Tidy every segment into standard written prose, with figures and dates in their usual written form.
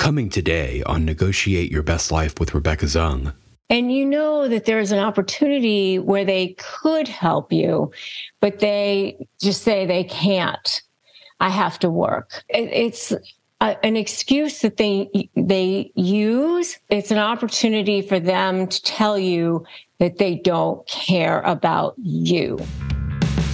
Coming today on Negotiate Your Best Life with Rebecca Zung. And you know that there is an opportunity where they could help you, but they just say they can't. I have to work. It's an excuse that they use. It's an opportunity for them to tell you that they don't care about you.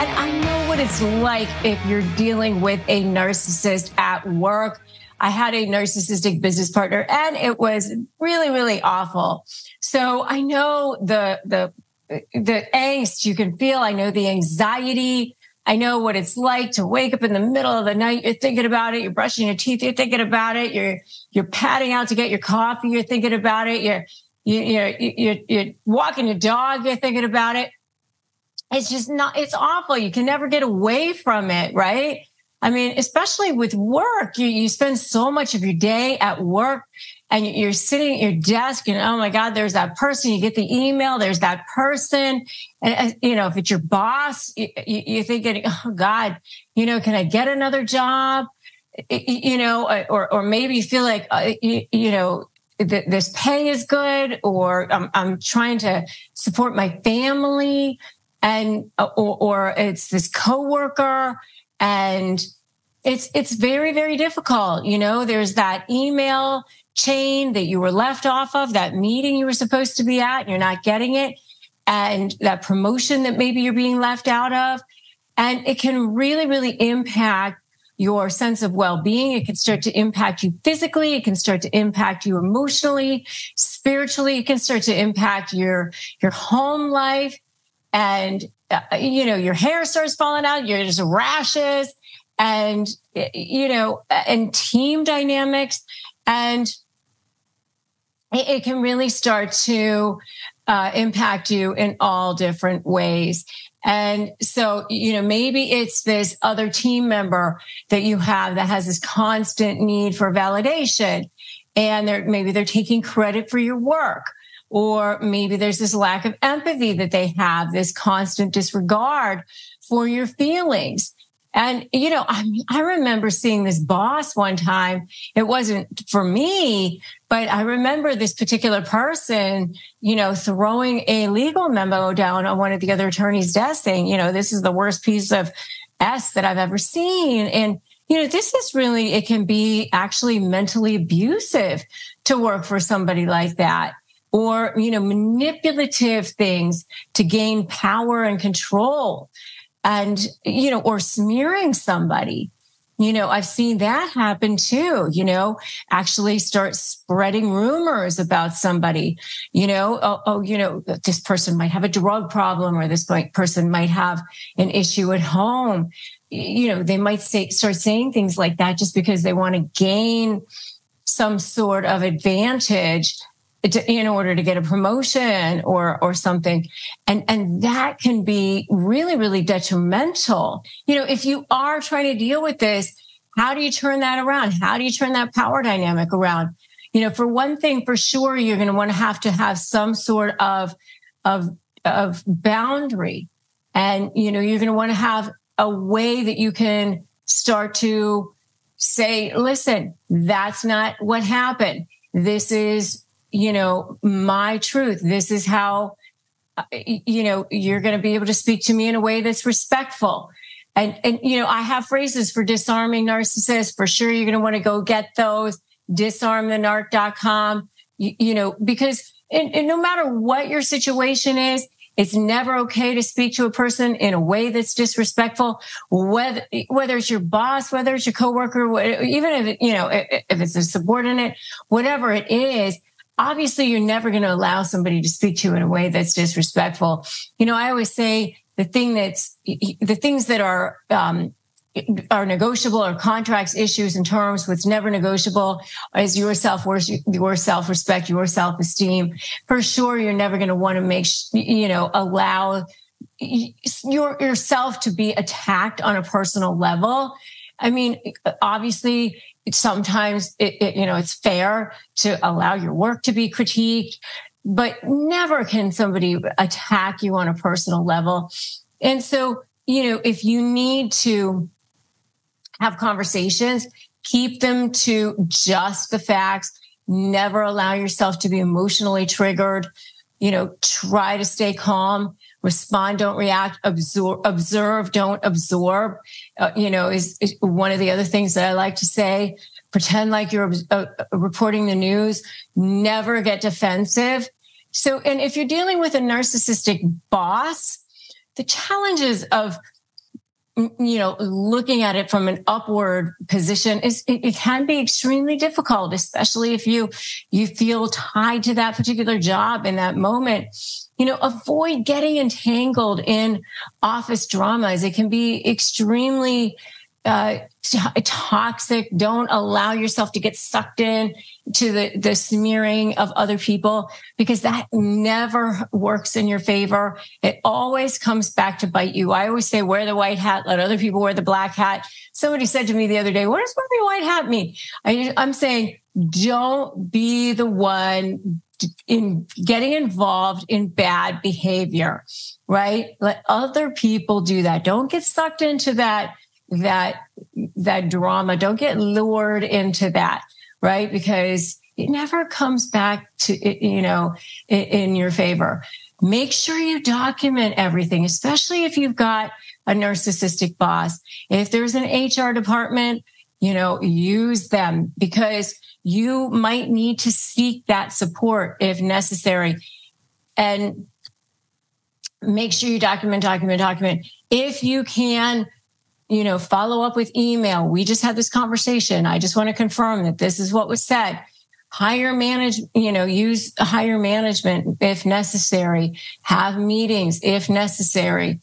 And I know what it's like if you're dealing with a narcissist at work. I had a narcissistic business partner, and it was really, really awful. So I know the angst you can feel. I know the anxiety. I know what it's like to wake up in the middle of the night. You're thinking about it. You're brushing your teeth. You're thinking about it. You're padding out to get your coffee. You're thinking about it. You're walking your dog. You're thinking about it. It's just not, it's awful. You can never get away from it, right? I mean, especially with work, you spend so much of your day at work and you're sitting at your desk and, oh my God, there's that person. You get the email, there's that person. And, you know, if it's your boss, you're thinking, oh God, you know, can I get another job? You know, or maybe you feel like, you know, this pay is good, or I'm trying to support my family. And, or it's this coworker, and it's very, very difficult. You know, there's that email chain that you were left off of, that meeting you were supposed to be at, and you're not getting it. And that promotion that maybe you're being left out of. And it can really, really impact your sense of well-being. It can start to impact you physically. It can start to impact you emotionally, spiritually. It can start to impact your home life. And, you know, your hair starts falling out, you're just rashes, and, you know, and team dynamics. And it can really start to impact you in all different ways. And so, you know, maybe it's this other team member that you have that has this constant need for validation, and maybe they're taking credit for your work. Or maybe there's this lack of empathy that they have, this constant disregard for your feelings. And, you know, I remember seeing this boss one time. It wasn't for me, but I remember this particular person, you know, throwing a legal memo down on one of the other attorneys' desk saying, you know, this is the worst piece of S that I've ever seen. And, you know, this is really, it can be actually mentally abusive to work for somebody like that. Or, you know, manipulative things to gain power and control, and, you know, or smearing somebody. You know, I've seen that happen too, you know, actually start spreading rumors about somebody, you know, oh, you know, this person might have a drug problem, or this person might have an issue at home. You know, they might start saying things like that just because they want to gain some sort of advantage in order to get a promotion or something. And that can be really, really detrimental. You know, if you are trying to deal with this, how do you turn that around? How do you turn that power dynamic around? You know, for one thing, for sure, you're going to want to have some sort of boundary. And, you know, you're going to want to have a way that you can start to say, listen, that's not what happened. This is, you know, my truth. This is how, you know, you're going to be able to speak to me in a way that's respectful. And, you know, I have phrases for disarming narcissists. For sure, you're going to want to go get those. disarmthenarc.com, you know, because no matter what your situation is, it's never okay to speak to a person in a way that's disrespectful, whether it's your boss, whether it's your coworker, even if, you know, if it's a subordinate, whatever it is. obviously you're never going to allow somebody to speak to you in a way that's disrespectful. You know, I always say the things that are negotiable are contracts, issues, and terms. What's never negotiable is your self-worth, your self-respect, your self-esteem. For sure, you're never going to want to allow yourself to be attacked on a personal level. I mean, obviously, sometimes it's fair to allow your work to be critiqued, but never can somebody attack you on a personal level. And so, if you need to have conversations, keep them to just the facts. Never allow yourself to be emotionally triggered. Try to stay calm. Respond, don't react. Observe, don't absorb. Is one of the other things that I like to say. Pretend like you're reporting the news. Never get defensive. So, and if you're dealing with a narcissistic boss, the challenges of looking at it from an upward position it can be extremely difficult, especially if you feel tied to that particular job in that moment. Avoid getting entangled in office dramas. It can be extremely toxic. Don't allow yourself to get sucked in to the smearing of other people, because that never works in your favor. It always comes back to bite you. I always say, wear the white hat, let other people wear the black hat. Somebody said to me the other day, what does wearing a white hat mean? I'm saying, don't be the one in getting involved in bad behavior, right? Let other people do that. Don't get sucked into that drama. Don't get lured into that, right? Because it never comes back to, in your favor. Make sure you document everything, especially if you've got a narcissistic boss. If there's an HR department, use them, because you might need to seek that support if necessary. And make sure you document. If you can, follow up with email. We just had this conversation. I just want to confirm that this is what was said. Use higher management if necessary. Have meetings if necessary.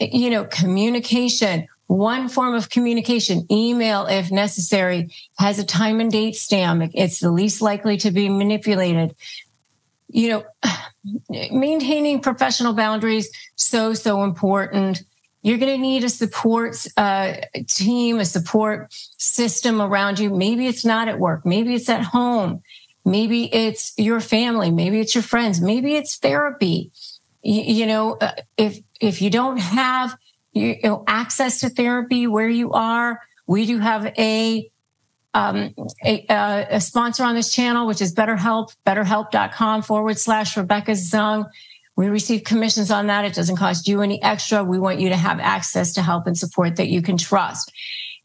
Communication. One form of communication, email if necessary, has a time and date stamp. It's the least likely to be manipulated. Maintaining professional boundaries, so important. You're going to need a support team, a support system around you. Maybe it's not at work. Maybe it's at home. Maybe it's your family. Maybe it's your friends. Maybe it's therapy. If you don't have access to therapy where you are, we do have a sponsor on this channel, which is BetterHelp, betterhelp.com/Rebecca Zung. We receive commissions on that. It doesn't cost you any extra. We want you to have access to help and support that you can trust.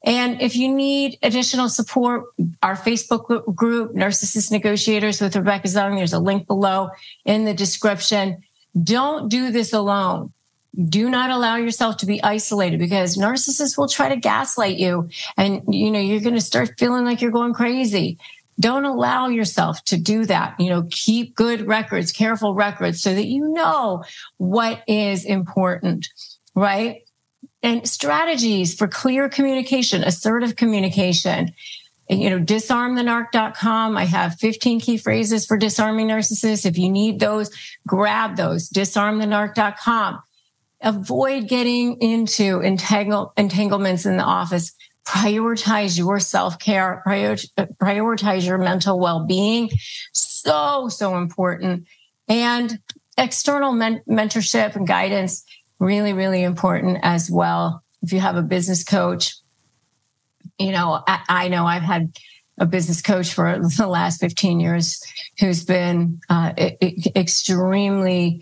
And if you need additional support, our Facebook group, Narcissist Negotiators with Rebecca Zung, there's a link below in the description. Don't do this alone. Do not allow yourself to be isolated, because narcissists will try to gaslight you, and you're going to start feeling like you're going crazy. Don't allow yourself to do that. Keep good records, careful records, so that you know what is important, right? And strategies for clear communication, assertive communication. Disarmthenarc.com. I have 15 key phrases for disarming narcissists. If you need those, grab those. Disarmthenarc.com. Avoid getting into entanglements in the office. Prioritize your self-care, prioritize your mental well-being. So important. And external mentorship and guidance, really, really important as well. If you have a business coach, I know I've had a business coach for the last 15 years who's been extremely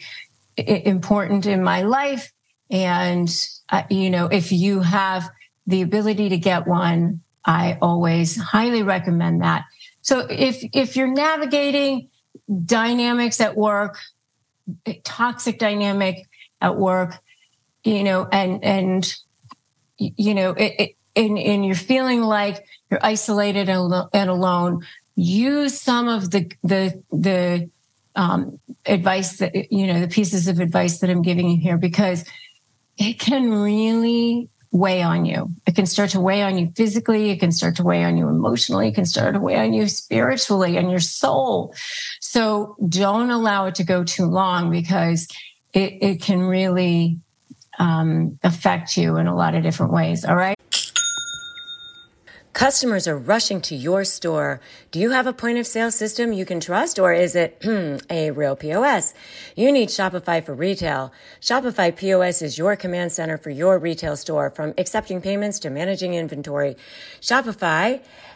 important in my life. And, if you have the ability to get one, I always highly recommend that. So if you're navigating dynamics at work, toxic dynamic at work, and you're feeling like you're isolated and alone, use some of the advice that, you know, the pieces of advice that I'm giving you here, because it can really weigh on you. It can start to weigh on you physically. It can start to weigh on you emotionally. It can start to weigh on you spiritually and your soul. So don't allow it to go too long, because it can really affect you in a lot of different ways. All right. Customers are rushing to your store. Do you have a point of sale system you can trust, or is it a real POS? You need Shopify for retail. Shopify POS is your command center for your retail store, from accepting payments to managing inventory. Shopify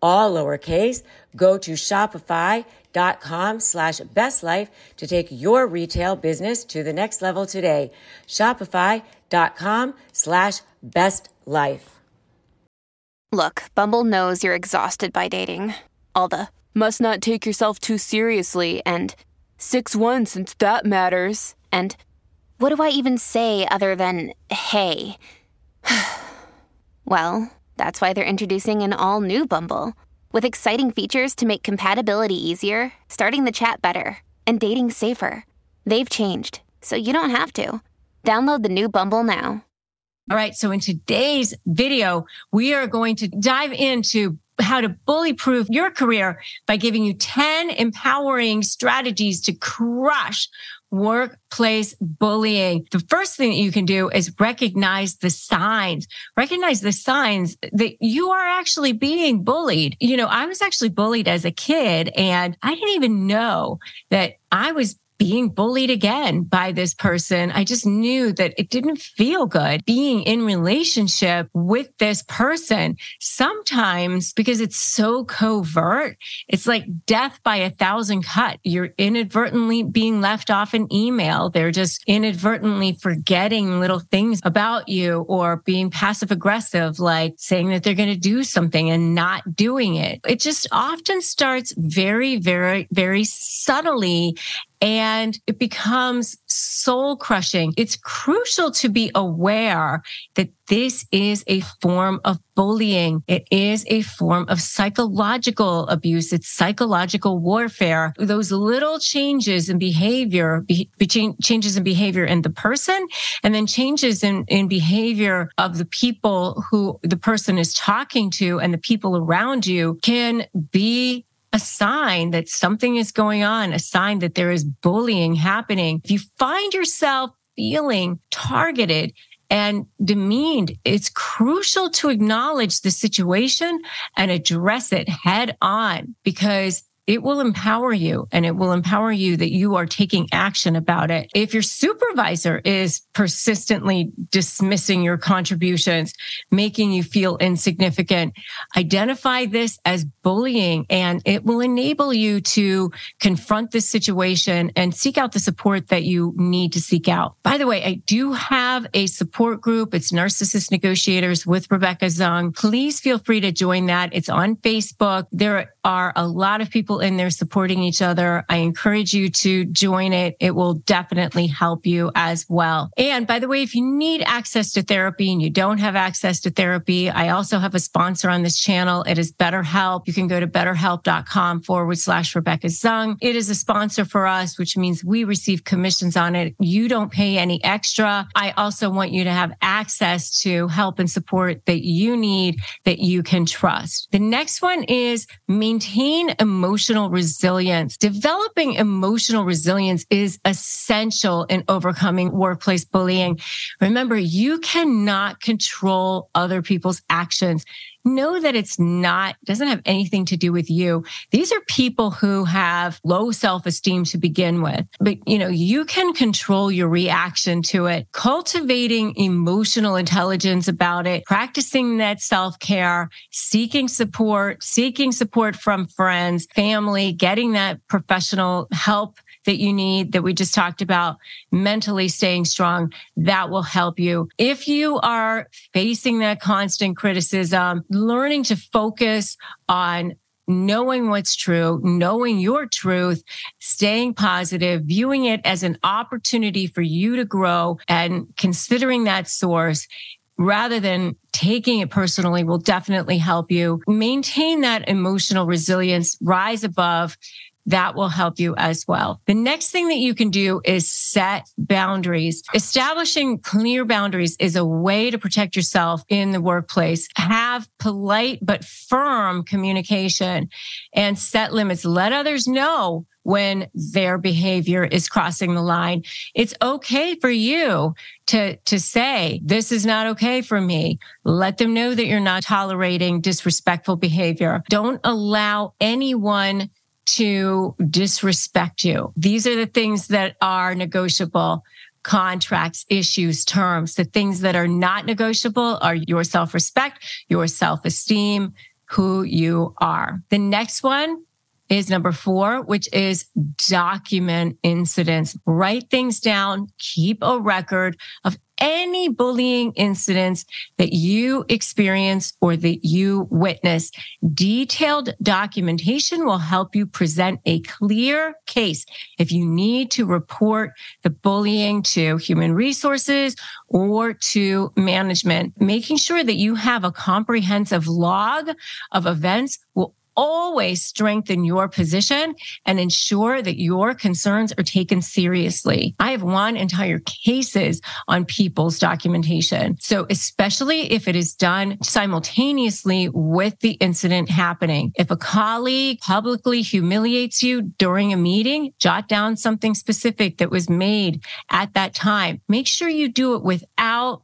all lowercase. Go to shopify.com/bestlife to take your retail business to the next level today. Shopify.com/bestlife. Look, Bumble knows you're exhausted by dating. All the must not take yourself too seriously, and 6'1" since that matters, and what do I even say other than hey? Well, that's why they're introducing an all-new Bumble, with exciting features to make compatibility easier, starting the chat better, and dating safer. They've changed, so you don't have to. Download the new Bumble now. All right, so in today's video, we are going to dive into how to bully-proof your career by giving you 10 empowering strategies to crush workplace bullying. The first thing that you can do is recognize the signs. Recognize the signs that you are actually being bullied. You know, I was actually bullied as a kid, and I didn't even know that I was being bullied again by this person. I just knew that it didn't feel good being in relationship with this person. Sometimes, because it's so covert, it's like death by a thousand cuts. You're inadvertently being left off an email. They're just inadvertently forgetting little things about you, or being passive aggressive, like saying that they're going to do something and not doing it. It just often starts very, very, very subtly, and it becomes soul crushing. It's crucial to be aware that this is a form of bullying. It is a form of psychological abuse. It's psychological warfare. Those little changes in behavior, changes in behavior in the person, and then changes in behavior of the people who the person is talking to and the people around you, can be a sign that something is going on, a sign that there is bullying happening. If you find yourself feeling targeted and demeaned, it's crucial to acknowledge the situation and address it head on, because it will empower you, and it will empower you that you are taking action about it. If your supervisor is persistently dismissing your contributions, making you feel insignificant, identify this as bullying, and it will enable you to confront this situation and seek out the support that you need to seek out. By the way, I do have a support group. It's Narcissist Negotiators with Rebecca Zung. Please feel free to join that. It's on Facebook. There are a lot of people in there supporting each other. I encourage you to join it. It will definitely help you as well. And by the way, if you need access to therapy and you don't have access to therapy, I also have a sponsor on this channel. It is BetterHelp. You can go to betterhelp.com/Rebecca Zung. It is a sponsor for us, which means we receive commissions on it. You don't pay any extra. I also want you to have access to help and support that you need, that you can trust. The next one is maintain emotional emotional resilience. Developing emotional resilience is essential in overcoming workplace bullying. Remember, you cannot control other people's actions. Know that doesn't have anything to do with you. These are people who have low self-esteem to begin with, but you can control your reaction to it. Cultivating emotional intelligence about it, practicing that self-care, seeking support from friends, family, getting that professional help that you need, that we just talked about, mentally staying strong, that will help you. If you are facing that constant criticism, learning to focus on knowing what's true, knowing your truth, staying positive, viewing it as an opportunity for you to grow and considering that source rather than taking it personally will definitely help you. Maintain that emotional resilience, rise above. That will help you as well. The next thing that you can do is set boundaries. Establishing clear boundaries is a way to protect yourself in the workplace. Have polite but firm communication and set limits. Let others know when their behavior is crossing the line. It's okay for you to say, this is not okay for me. Let them know that you're not tolerating disrespectful behavior. Don't allow anyone to disrespect you. These are the things that are negotiable: contracts, issues, terms. The things that are not negotiable are your self-respect, your self-esteem, who you are. The next one is number 4, which is document incidents. Write things down, keep a record of any bullying incidents that you experience or that you witness. Detailed documentation will help you present a clear case if you need to report the bullying to human resources or to management. Making sure that you have a comprehensive log of events will always strengthen your position and ensure that your concerns are taken seriously. I have won entire cases on people's documentation. So especially if it is done simultaneously with the incident happening. If a colleague publicly humiliates you during a meeting, jot down something specific that was made at that time. Make sure you do it without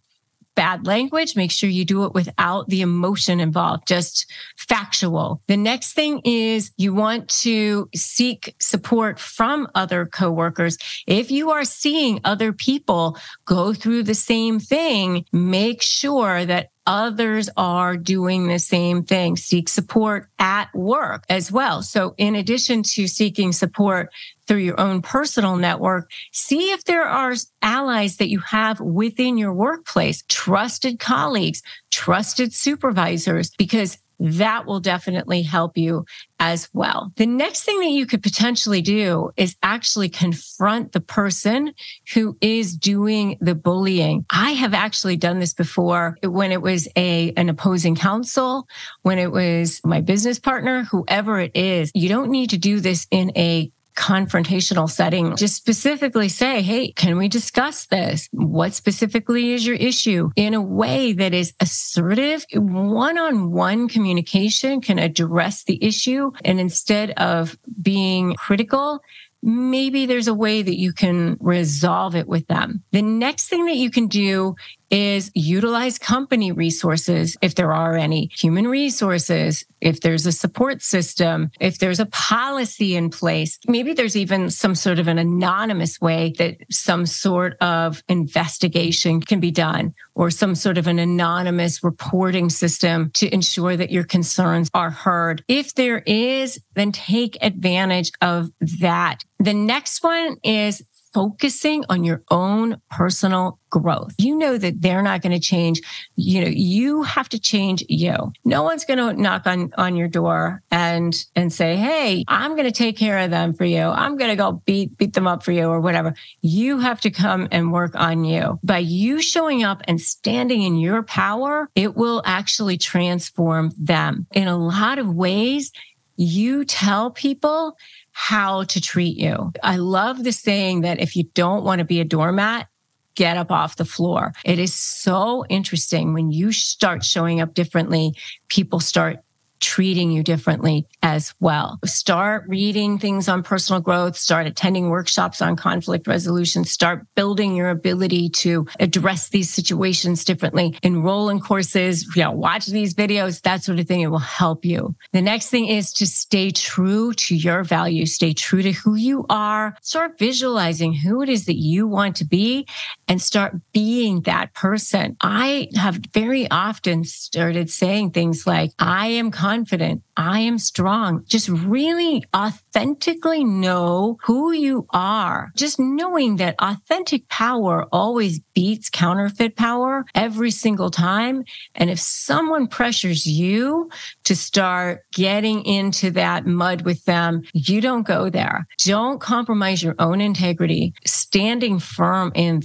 bad language. Make sure you do it without the emotion involved, just factual. The next thing is you want to seek support from other coworkers. If you are seeing other people go through the same thing, make sure that others are doing the same thing. Seek support at work as well. So in addition to seeking support through your own personal network, see if there are allies that you have within your workplace, trusted colleagues, trusted supervisors, because that will definitely help you as well. The next thing that you could potentially do is actually confront the person who is doing the bullying. I have actually done this before when it was an opposing counsel, when it was my business partner, whoever it is. You don't need to do this in a confrontational setting. Just specifically say, hey, can we discuss this? What specifically is your issue? In a way that is assertive. One-on-one communication can address the issue. And instead of being critical, maybe there's a way that you can resolve it with them. The next thing that you can do is utilize company resources, if there are any, human resources, if there's a support system, if there's a policy in place. Maybe there's even some sort of an anonymous way that some sort of investigation can be done, or some sort of an anonymous reporting system to ensure that your concerns are heard. If there is, then take advantage of that. The next one is focusing on your own personal growth. You know that they're not going to change. You have to change you. No one's going to knock on your door and say, hey, I'm going to take care of them for you. I'm going to go beat them up for you or whatever. You have to come and work on you. By you showing up and standing in your power, it will actually transform them. In a lot of ways, you tell people how to treat you. I love the saying that if you don't want to be a doormat, get up off the floor. It is so interesting. When you start showing up differently, people start treating you differently as well. Start reading things on personal growth, start attending workshops on conflict resolution, start building your ability to address these situations differently, enroll in courses, watch these videos, that sort of thing. It will help you. The next thing is to stay true to your values, stay true to who you are, start visualizing who it is that you want to be and start being that person. I have very often started saying things like, I am confident. I am strong. Just really authentically know who you are. Just knowing that authentic power always beats counterfeit power every single time. And if someone pressures you to start getting into that mud with them, you don't go there. Don't compromise your own integrity. Standing firm in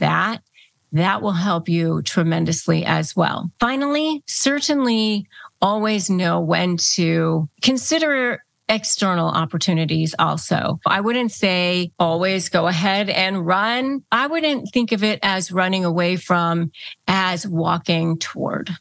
that will help you tremendously as well. Finally, certainly always know when to consider external opportunities also. I wouldn't say always go ahead and run. I wouldn't think of it as running away from, as walking toward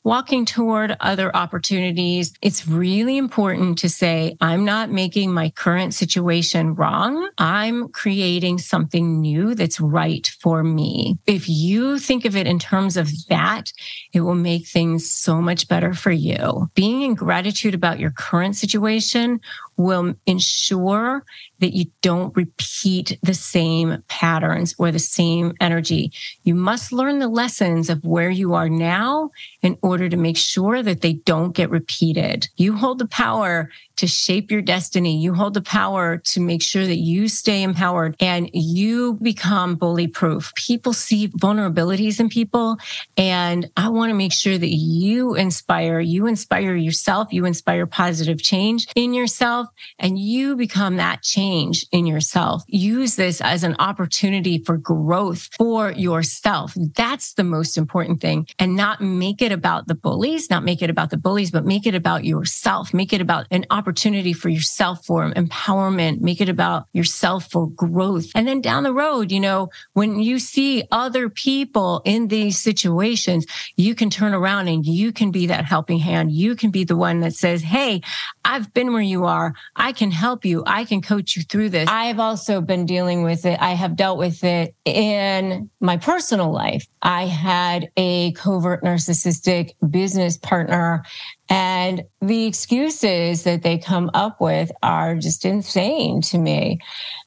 other opportunities. It's really important to say, I'm not making my current situation wrong. I'm creating something new that's right for me. If you think of it in terms of that, it will make things so much better for you. Being in gratitude about your current situation will ensure that you don't repeat the same patterns or the same energy. You must learn the lessons of where you are now in order to make sure that they don't get repeated. You hold the power to shape your destiny. You hold the power to make sure that you stay empowered and you become bully-proof. People see vulnerabilities in people, and I want to make sure that you inspire yourself, you inspire positive change in yourself, and you become that change in yourself. Use this as an opportunity for growth for yourself. That's the most important thing. And not make it about the bullies, but make it about yourself. Make it about an opportunity for yourself, for empowerment. Make it about yourself for growth. And then down the road, when you see other people in these situations, you can turn around and you can be that helping hand. You can be the one that says, hey, I've been where you are. I can help you. I can coach you through this. I've also been dealing with it. I have dealt with it in my personal life. I had a covert narcissistic business partner, and the excuses that they come up with are just insane to me.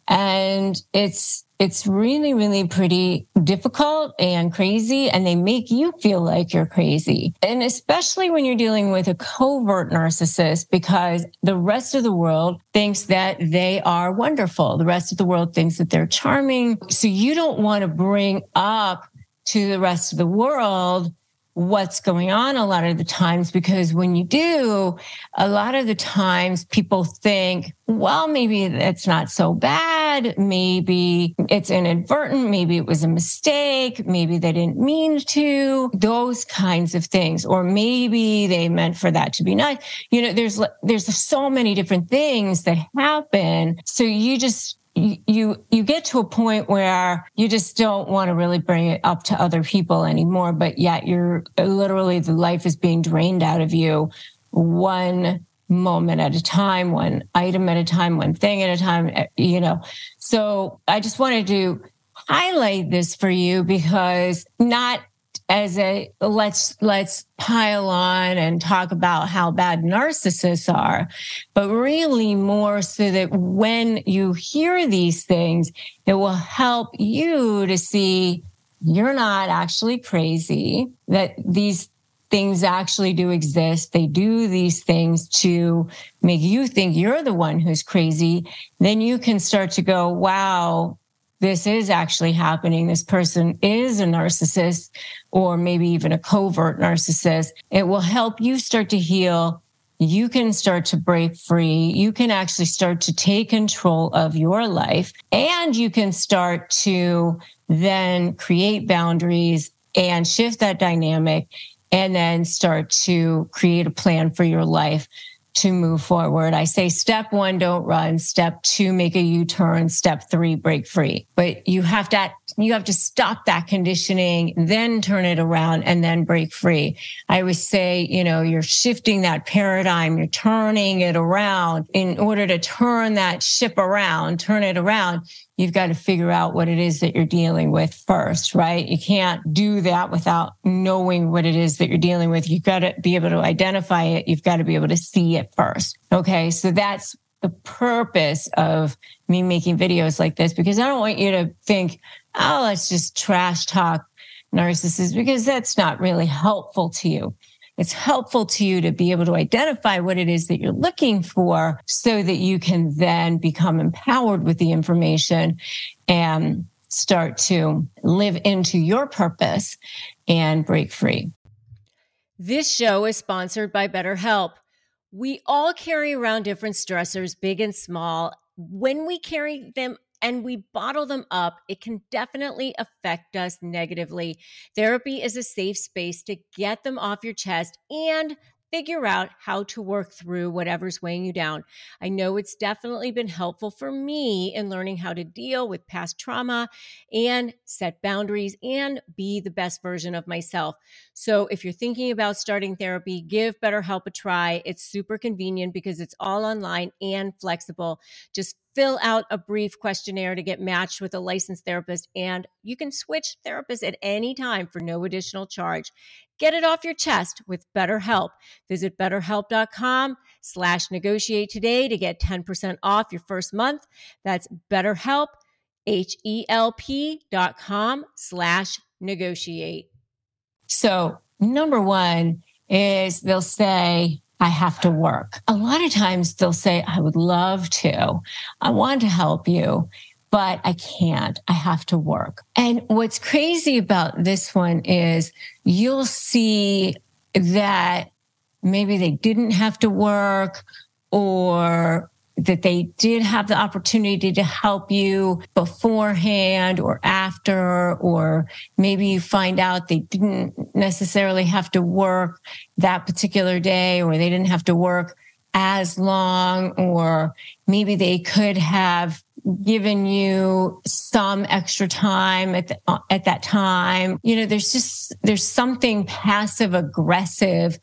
And it's really, really pretty difficult and crazy, and they make you feel like you're crazy. And especially when you're dealing with a covert narcissist, because the rest of the world thinks that they are wonderful. The rest of the world thinks that they're charming. So you don't want to bring up to the rest of the world what's going on a lot of the times, because when you do, a lot of the times people think, well, maybe it's not so bad. Maybe it's inadvertent. Maybe it was a mistake. Maybe they didn't mean to, those kinds of things. Or maybe they meant for that to be nice. There's so many different things that happen. So you get to a point where you just don't want to really bring it up to other people anymore, but yet you're literally, the life is being drained out of you one moment at a time, one item at a time, one thing at a time, So I just wanted to highlight this for you, because not as a let's pile on and talk about how bad narcissists are, but really more so that when you hear these things, it will help you to see you're not actually crazy, that these things actually do exist. They do these things to make you think you're the one who's crazy. Then you can start to go, wow, this is actually happening. This person is a narcissist, or maybe even a covert narcissist. It will help you start to heal. You can start to break free. You can actually start to take control of your life, and you can start to then create boundaries and shift that dynamic, and then start to create a plan for your life to move forward. I say step one, don't run. Step two, make a U-turn. Step three, break free. But you have to stop that conditioning, then turn it around and then break free. I always say, you're shifting that paradigm, you're turning it around. In order to turn that ship around, turn it around, you've got to figure out what it is that you're dealing with first, right? You can't do that without knowing what it is that you're dealing with. You've got to be able to identify it. You've got to be able to see it first. Okay, so that's the purpose of me making videos like this, because I don't want you to think, oh, let's just trash talk narcissists, because that's not really helpful to you. It's helpful to you to be able to identify what it is that you're looking for so that you can then become empowered with the information and start to live into your purpose and break free. This show is sponsored by BetterHelp. We all carry around different stressors, big and small. When we carry them and we bottle them up, it can definitely affect us negatively. Therapy is a safe space to get them off your chest and figure out how to work through whatever's weighing you down. I know it's definitely been helpful for me in learning how to deal with past trauma and set boundaries and be the best version of myself. So if you're thinking about starting therapy, give BetterHelp a try. It's super convenient because it's all online and flexible. Just fill out a brief questionnaire to get matched with a licensed therapist, and you can switch therapists at any time for no additional charge. Get it off your chest with BetterHelp. Visit BetterHelp.com/negotiate today to get 10% off your first month. That's BetterHelp, HELP.com/negotiate. So number one is they'll say, I have to work. A lot of times they'll say, I would love to. I want to help you, but I can't. I have to work. And what's crazy about this one is you'll see that maybe they didn't have to work or that they did have the opportunity to help you beforehand or after, or maybe you find out they didn't necessarily have to work that particular day, or they didn't have to work as long, or maybe they could have given you some extra time at that time. There's something passive aggressive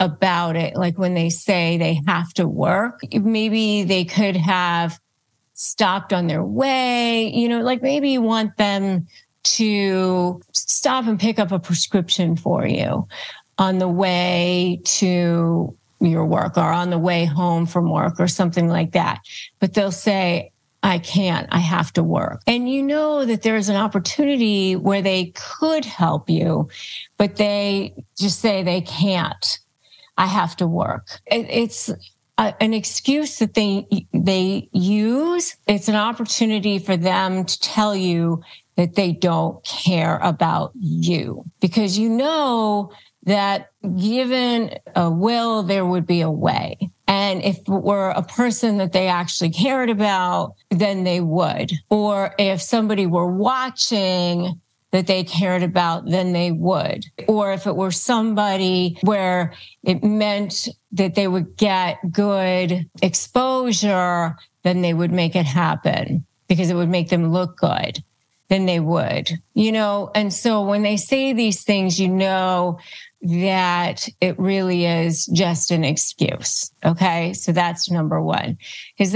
about it. Like when they say they have to work, maybe they could have stopped on their way, like maybe you want them to stop and pick up a prescription for you on the way to your work or on the way home from work or something like that. But they'll say, I can't, I have to work. And you know that there's an opportunity where they could help you, but they just say they can't. I have to work. It's an excuse that they use. It's an opportunity for them to tell you that they don't care about you, because you know that given a will, there would be a way. And if it were a person that they actually cared about, then they would. Or if somebody were watching that they cared about, then they would. Or if it were somebody where it meant that they would get good exposure, then they would make it happen because it would make them look good. Then they would, And so when they say these things, that it really is just an excuse. Okay. So that's number one, because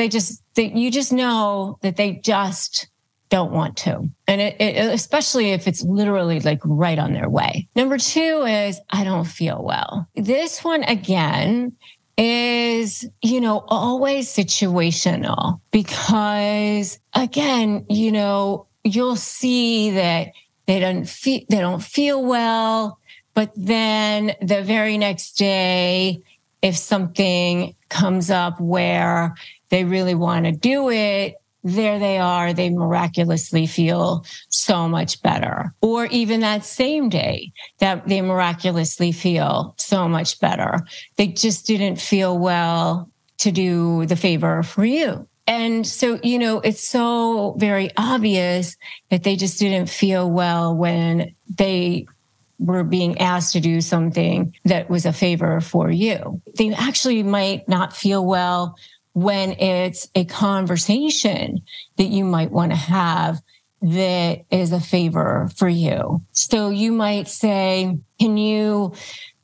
you just know that they just don't want to. And it, especially if it's literally like right on their way. Number two is, I don't feel well. This one again is, always situational, because again, you'll see that they don't feel well, but then the very next day, if something comes up where they really want to do it, there they are, they miraculously feel so much better. Or even that same day that they miraculously feel so much better. They just didn't feel well to do the favor for you. And so, it's so very obvious that they just didn't feel well when they were being asked to do something that was a favor for you. They actually might not feel well when it's a conversation that you might want to have that is a favor for you. So you might say, can you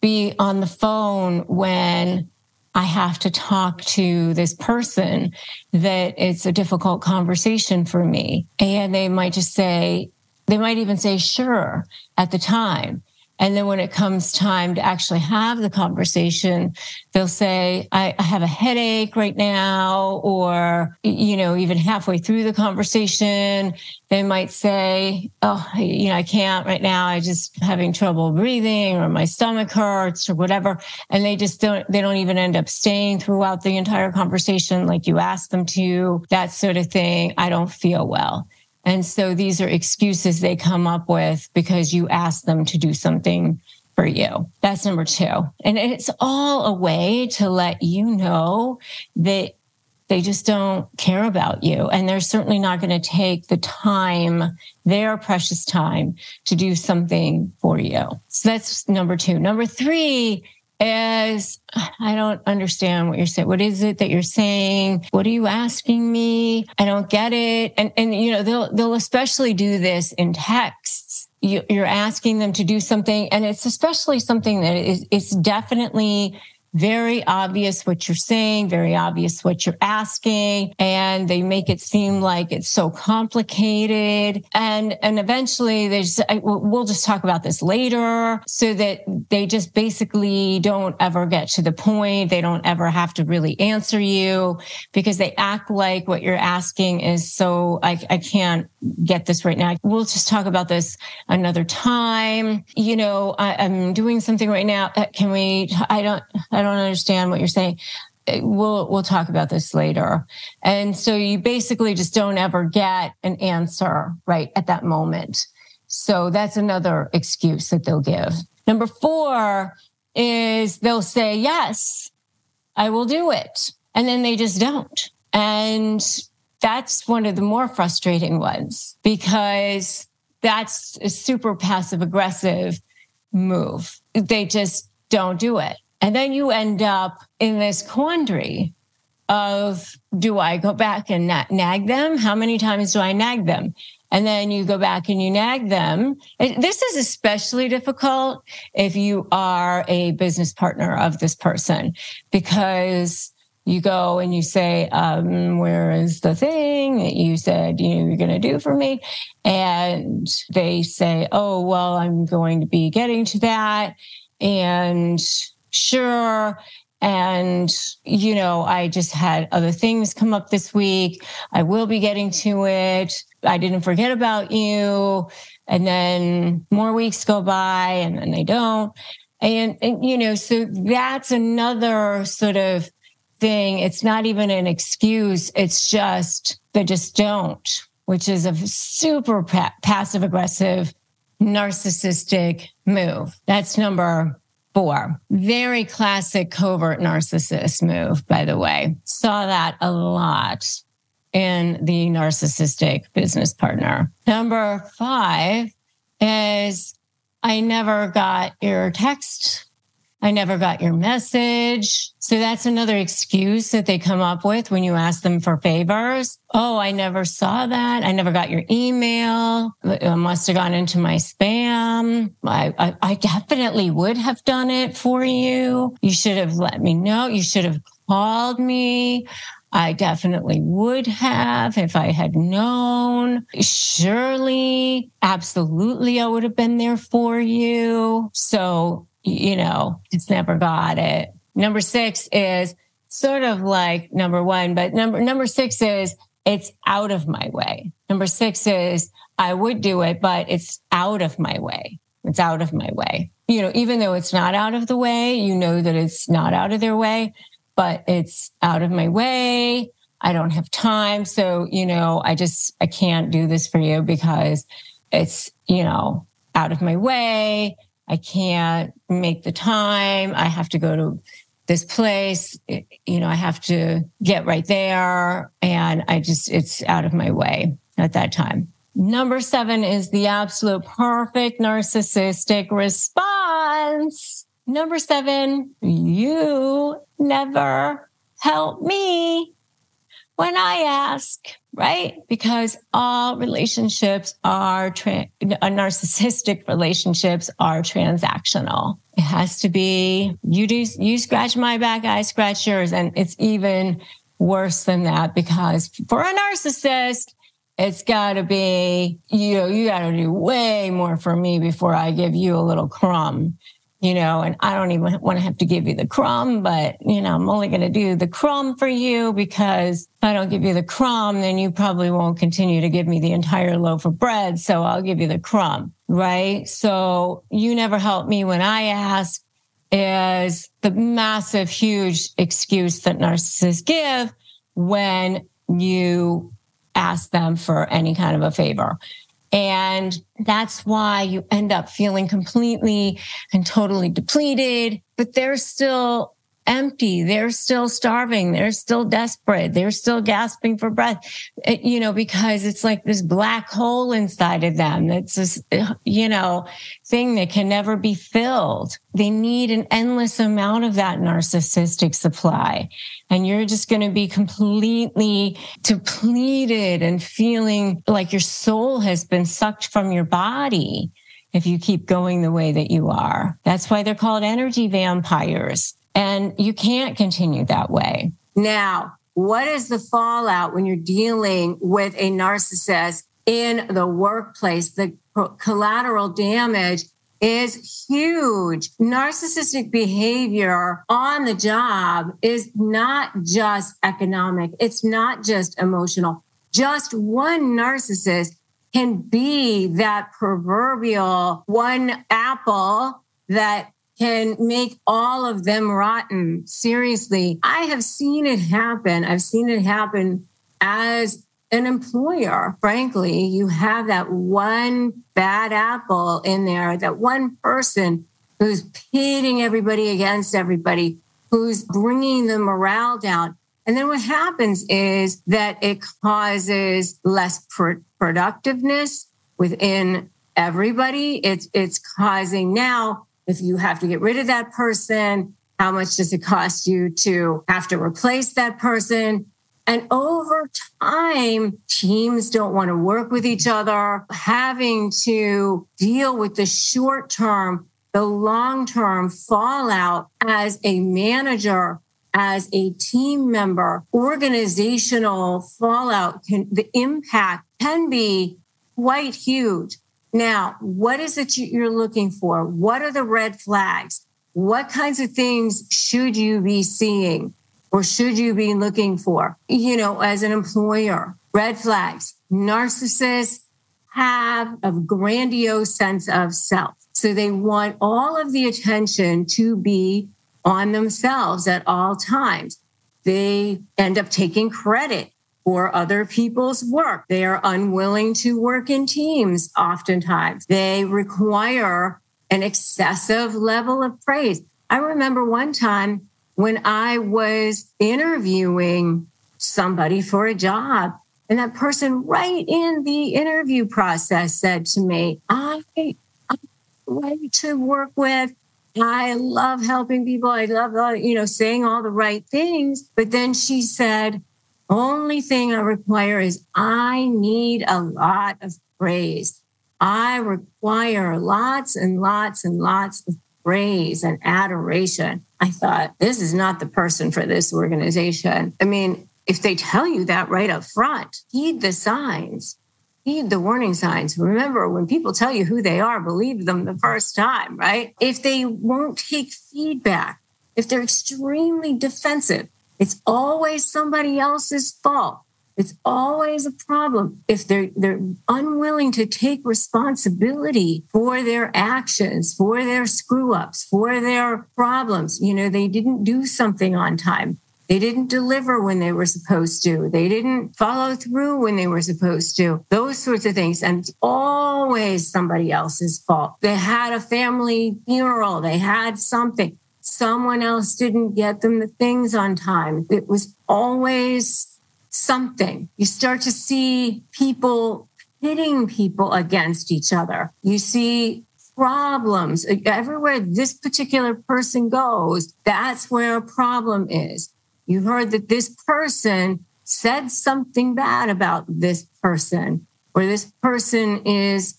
be on the phone when I have to talk to this person that it's a difficult conversation for me? And they might just say, they might even say, sure, at the time. And then when it comes time to actually have the conversation, they'll say, I have a headache right now, or, you know, even halfway through the conversation, they might say, oh, you know, I can't right now. I just having trouble breathing, or my stomach hurts, or whatever. And they just don't even end up staying throughout the entire conversation like you asked them to, that sort of thing. I don't feel well. And so these are excuses they come up with because you asked them to do something for you. That's number two. And it's all a way to let you know that they just don't care about you. And they're certainly not going to take the time, their precious time, to do something for you. So that's number two. Number three is, I don't understand what you're saying. What is it that you're saying? What are you asking me? I don't get it. And you know, they'll especially do this in texts. You're asking them to do something, and it's especially something that is, it's definitely very obvious what you're saying, very obvious what you're asking, and they make it seem like it's so complicated. And eventually they just, we'll just talk about this later, so that they just basically don't ever get to the point. They don't ever have to really answer you, because they act like what you're asking is so, I can't get this right now. We'll just talk about this another time. You know, I'm doing something right now. Can we, I don't understand what you're saying. We'll talk about this later. And so you basically just don't ever get an answer right at that moment. So that's another excuse that they'll give. Number four is they'll say, yes, I will do it. And then they just don't. And that's one of the more frustrating ones, because that's a super passive aggressive move. They just don't do it. And then you end up in this quandary of, do I go back and nag them? How many times do I nag them? And then you go back and you nag them. This is especially difficult if you are a business partner of this person, because you go and you say, where is the thing that you said you're going to do for me? And they say, oh, well, I'm going to be getting to that. And sure. And, you know, I just had other things come up this week. I will be getting to it. I didn't forget about you. And then more weeks go by and then they don't. And you know, so that's another sort of thing. It's not even an excuse. It's just, they just don't, which is a super passive aggressive, narcissistic move. That's number four. Very classic covert narcissist move, by the way. Saw that a lot in the narcissistic business partner. Number five is, I never got your text. I never got your message. So that's another excuse that they come up with when you ask them for favors. Oh, I never saw that. I never got your email. It must have gone into my spam. I definitely would have done it for you. You should have let me know. You should have called me. I definitely would have if I had known. Surely, absolutely, I would have been there for you. So, you know, it's never got it. Number six is sort of like number one, but number six is, it's out of my way. Number six is, I would do it, but it's out of my way. It's out of my way. You know, even though it's not out of the way, you know that it's not out of their way, but it's out of my way. I don't have time. So, you know, I can't do this for you because it's, you know, out of my way. I can't make the time. I have to go to this place. You know, I have to get right there. And it's out of my way at that time. Number 7 is the absolute perfect narcissistic response. Number 7, you never help me when I ask, right? Because all relationships are, narcissistic relationships are transactional. It has to be, you scratch my back, I scratch yours. And it's even worse than that because for a narcissist, it's got to be, you got to do way more for me before I give you a little crumb, and I don't even want to have to give you the crumb, but, I'm only going to do the crumb for you because if I don't give you the crumb, then you probably won't continue to give me the entire loaf of bread. So I'll give you the crumb, right? So you never help me when I ask is the massive, huge excuse that narcissists give when you ask them for any kind of a favor. And that's why you end up feeling completely and totally depleted, but they're still empty. They're still starving. They're still desperate. They're still gasping for breath, because it's like this black hole inside of them. That's this, thing that can never be filled. They need an endless amount of that narcissistic supply. And you're just going to be completely depleted and feeling like your soul has been sucked from your body if you keep going the way that you are. That's why they're called energy vampires. And you can't continue that way. Now, what is the fallout when you're dealing with a narcissist in the workplace? The collateral damage is huge. Narcissistic behavior on the job is not just economic. It's not just emotional. Just one narcissist can be that proverbial one apple that can make all of them rotten. Seriously, I have seen it happen. I've seen it happen as an employer. Frankly, you have that one bad apple in there, that one person who's pitting everybody against everybody, who's bringing the morale down. And then what happens is that it causes less productiveness within everybody. It's causing now, if you have to get rid of that person, how much does it cost you to have to replace that person? And over time, teams don't want to work with each other. Having to deal with the short-term, the long-term fallout as a manager, as a team member, organizational fallout, the impact can be quite huge. Now, what is it you're looking for? What are the red flags? What kinds of things should you be seeing or should you be looking for? As an employer, red flags. Narcissists have a grandiose sense of self. So they want all of the attention to be on themselves at all times. They end up taking credit for other people's work. They are unwilling to work in teams oftentimes. They require an excessive level of praise. I remember one time when I was interviewing somebody for a job, and that person right in the interview process said to me, I like to work with. I love helping people. I love, saying all the right things. But then she said, only thing I require is I need a lot of praise. I require lots and lots and lots of praise and adoration. I thought, this is not the person for this organization. I mean, if they tell you that right up front, heed the signs, heed the warning signs. Remember, when people tell you who they are, believe them the first time, right? If they won't take feedback, if they're extremely defensive, it's always somebody else's fault. It's always a problem. If they're unwilling to take responsibility for their actions, for their screw-ups, for their problems, they didn't do something on time. They didn't deliver when they were supposed to. They didn't follow through when they were supposed to. Those sorts of things. And it's always somebody else's fault. They had a family funeral. They had something. Someone else didn't get them the things on time. It was always something. You start to see people pitting people against each other. You see problems everywhere this particular person goes. That's where a problem is. You heard that this person said something bad about this person, or this person is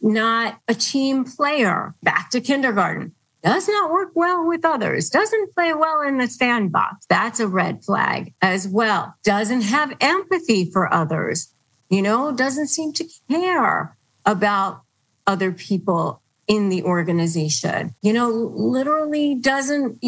not a team player. Back to kindergarten. Does not work well with others, doesn't play well in the sandbox. That's a red flag as well. Doesn't have empathy for others, doesn't seem to care about other people in the organization, literally doesn't,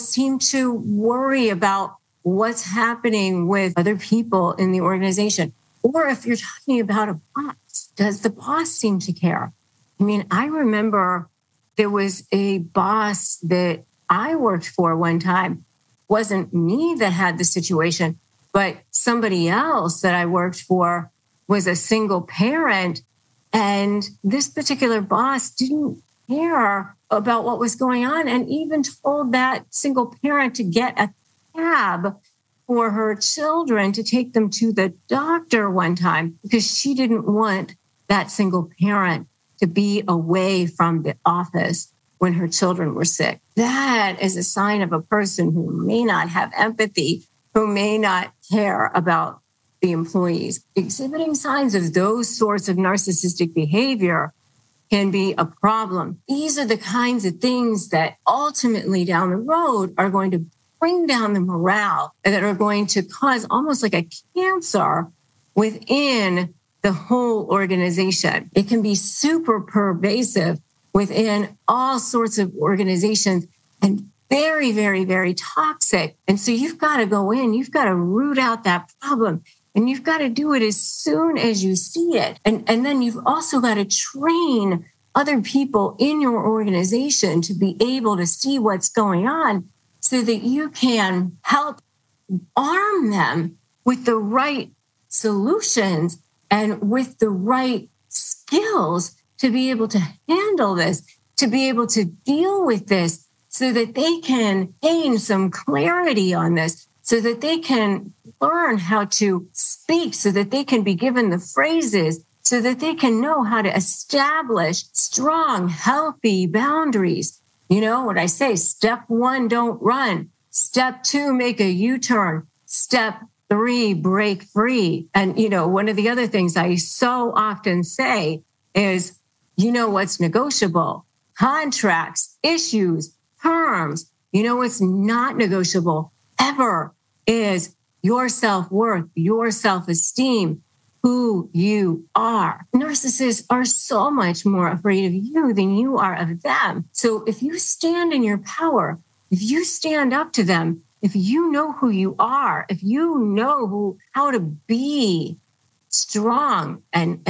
seem to worry about what's happening with other people in the organization. Or if you're talking about a boss, does the boss seem to care? I mean, I remember there was a boss that I worked for one time. Wasn't me that had the situation, but somebody else that I worked for was a single parent. And this particular boss didn't care about what was going on, and even told that single parent to get a cab for her children to take them to the doctor one time, because she didn't want that single parent to be away from the office when her children were sick. That is a sign of a person who may not have empathy, who may not care about the employees. Exhibiting signs of those sorts of narcissistic behavior can be a problem. These are the kinds of things that ultimately down the road are going to bring down the morale, and that are going to cause almost like a cancer within the whole organization. It can be super pervasive within all sorts of organizations and very, very, very toxic. And so you've got to go in, you've got to root out that problem, and you've got to do it as soon as you see it. And then you've also got to train other people in your organization to be able to see what's going on, so that you can help arm them with the right solutions and with the right skills to be able to handle this, to be able to deal with this, so that they can gain some clarity on this, so that they can learn how to speak, so that they can be given the phrases, so that they can know how to establish strong, healthy boundaries. You know what I say, step one, don't run. Step two, make a U-turn. Step three, break free. And, one of the other things I so often say is, what's negotiable? Contracts, issues, terms. What's not negotiable ever is your self-worth, your self-esteem, who you are. Narcissists are so much more afraid of you than you are of them. So if you stand in your power, if you stand up to them, if you know who you are, if you know how to be strong and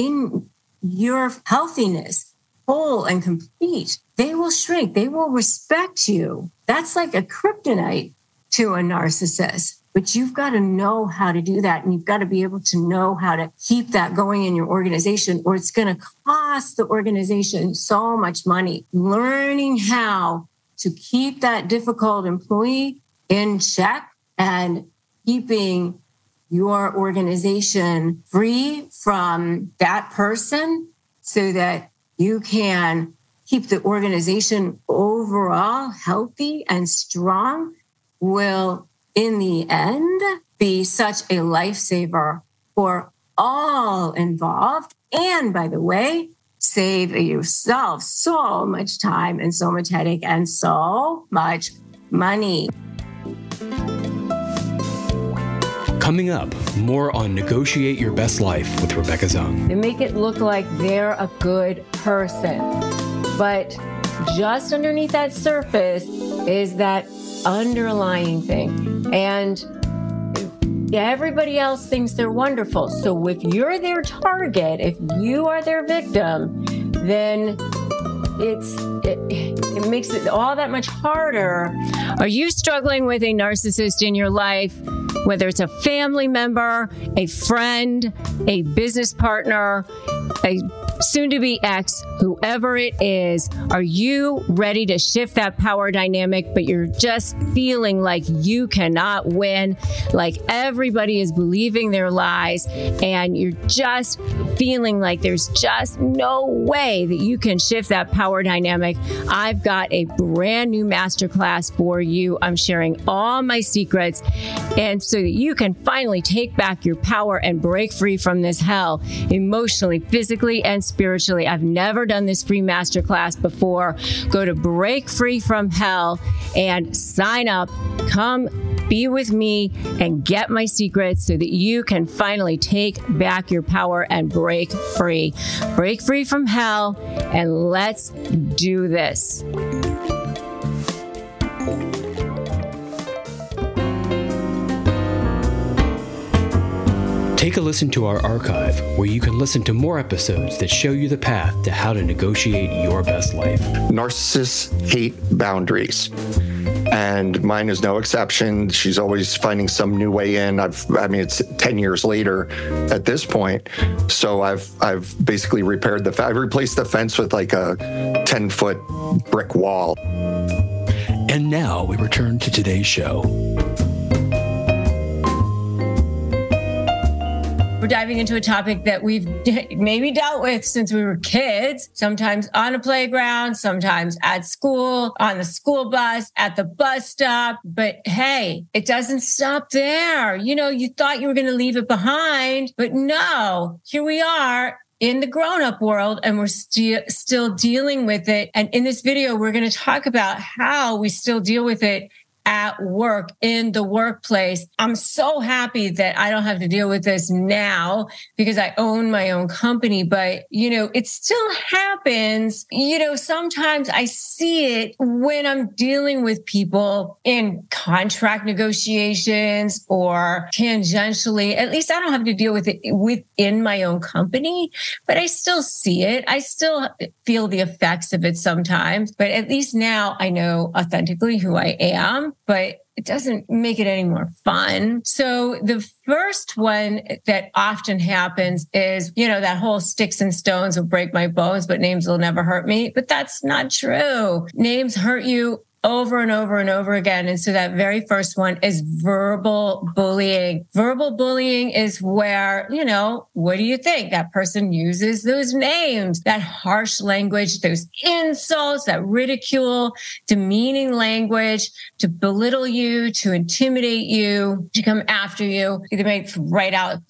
in your healthiness, whole and complete, they will shrink. They will respect you. That's like a kryptonite to a narcissist. But you've got to know how to do that. And you've got to be able to know how to keep that going in your organization, or it's going to cost the organization so much money. Learning how to keep that difficult employee in check and keeping your organization free from that person, so that you can keep the organization overall healthy and strong, will in the end be such a lifesaver for all involved. And by the way, save yourself so much time and so much headache and so much money. Coming up, more on Negotiate Your Best Life with Rebecca Zung. They make it look like they're a good person, but just underneath that surface is that underlying thing. And everybody else thinks they're wonderful. So if you're their target, if you are their victim, then it makes it all that much harder. Are you struggling with a narcissist in your life? Whether it's a family member, a friend, a business partner, a soon-to-be ex, whoever it is. Are you ready to shift that power dynamic, but you're just feeling like you cannot win, like everybody is believing their lies, and you're just feeling like there's just no way that you can shift that power dynamic? I've got a brand new masterclass for you. I'm sharing all my secrets, and so that you can finally take back your power and break free from this hell, emotionally, physically, and spiritually. I've never done this free masterclass before. Go to Break Free From Hell and sign up. Come be with me and get my secrets so that you can finally take back your power and break free. Break free from hell, and let's do this. Take a listen to our archive, where you can listen to more episodes that show you the path to how to negotiate your best life. Narcissists hate boundaries, and mine is no exception. She's always finding some new way in. It's 10 years later at this point. So I've basically repaired I replaced the fence with like a 10-foot brick wall. And now we return to today's show. We're diving into a topic that we've maybe dealt with since we were kids, sometimes on a playground, sometimes at school, on the school bus, at the bus stop. But hey, it doesn't stop there. You know, you thought you were going to leave it behind, but no, here we are in the grown-up world, and we're still dealing with it. And in this video, we're going to talk about how we still deal with it at work, in the workplace. I'm so happy that I don't have to deal with this now because I own my own company, but it still happens. Sometimes I see it when I'm dealing with people in contract negotiations or tangentially. At least I don't have to deal with it within my own company, but I still see it. I still feel the effects of it sometimes, but at least now I know authentically who I am. But it doesn't make it any more fun. So the first one that often happens is, that whole sticks and stones will break my bones, but names will never hurt me. But that's not true. Names hurt you over and over and over again. And so that very first one is verbal bullying. Verbal bullying is where, what do you think? That person uses those names, that harsh language, those insults, that ridicule, demeaning language to belittle you, to intimidate you, to come after you. They might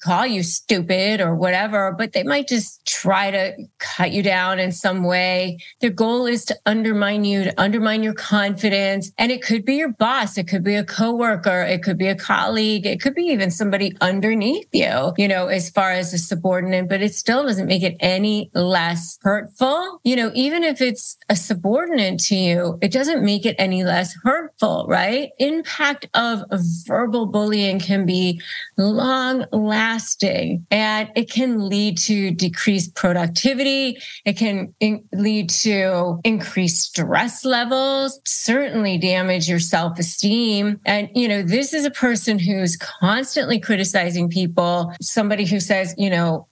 call you stupid or whatever, but they might just try to cut you down in some way. Their goal is to undermine you, to undermine your confidence. And it could be your boss. It could be a coworker. It could be a colleague. It could be even somebody underneath you, as far as a subordinate, but it still doesn't make it any less hurtful. Even if it's a subordinate to you, it doesn't make it any less hurtful, right? Impact of verbal bullying can be long lasting, and it can lead to decreased productivity. It can lead to increased stress levels, certainly damage your self-esteem. And, this is a person who's constantly criticizing people, somebody who says,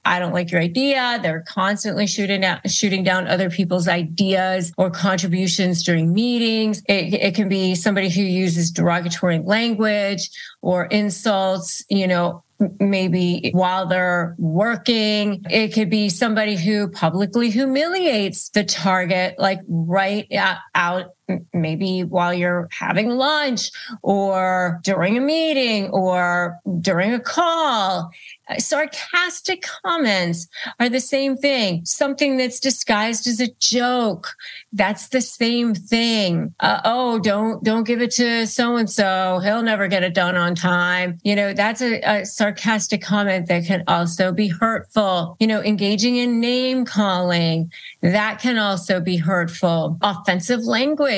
I don't like your idea. They're constantly shooting down other people's ideas or contributions during meetings. It can be somebody who uses derogatory language or insults, maybe while they're working. It could be somebody who publicly humiliates the target, like right out, maybe while you're having lunch or during a meeting or during a call. Sarcastic comments are the same thing. Something that's disguised as a joke, that's the same thing. Don't give it to so-and-so. He'll never get it done on time. That's a sarcastic comment that can also be hurtful. Engaging in name calling, that can also be hurtful. Offensive language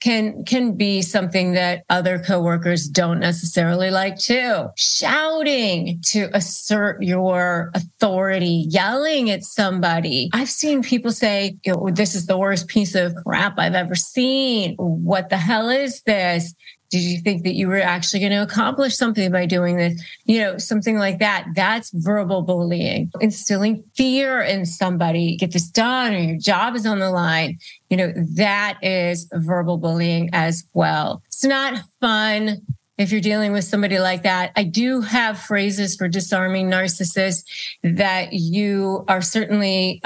can be something that other coworkers don't necessarily like too. Shouting to assert your authority, yelling at somebody. I've seen people say, this is the worst piece of crap I've ever seen. What the hell is this? Did you think that you were actually going to accomplish something by doing this? You know, something like that. That's verbal bullying. Instilling fear in somebody, get this done or your job is on the line. You know, that is verbal bullying as well. It's not fun if you're dealing with somebody like that. I do have phrases for disarming narcissists that you are certainly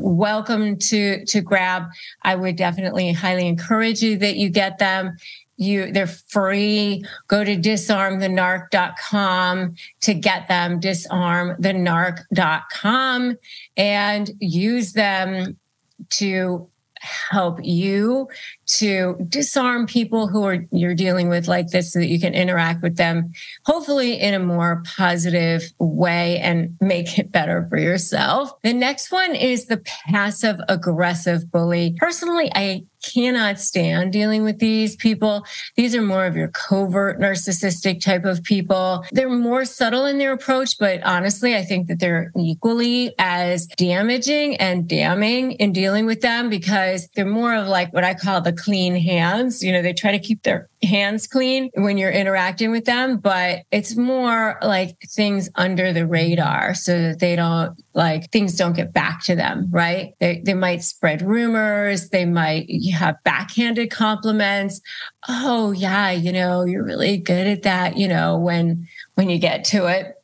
welcome to grab. I would definitely highly encourage you that you get them. They're free. Go to disarmthenarc.com to get them, disarmthenarc.com, and use them to help you to disarm people who are you're dealing with like this so that you can interact with them, hopefully in a more positive way and make it better for yourself. The next one is the passive aggressive bully. Personally, I cannot stand dealing with these people. These are more of your covert narcissistic type of people. They're more subtle in their approach, but honestly, I think that they're equally as damaging and damning in dealing with them because they're more of like what I call the clean hands. You know, they try to keep their hands clean when you're interacting with them, but it's more like things under the radar so that they don't like things don't get back to them, right? They might spread rumors. They might have backhanded compliments. Oh yeah, you know, you're really good at that, you know, when you get to it.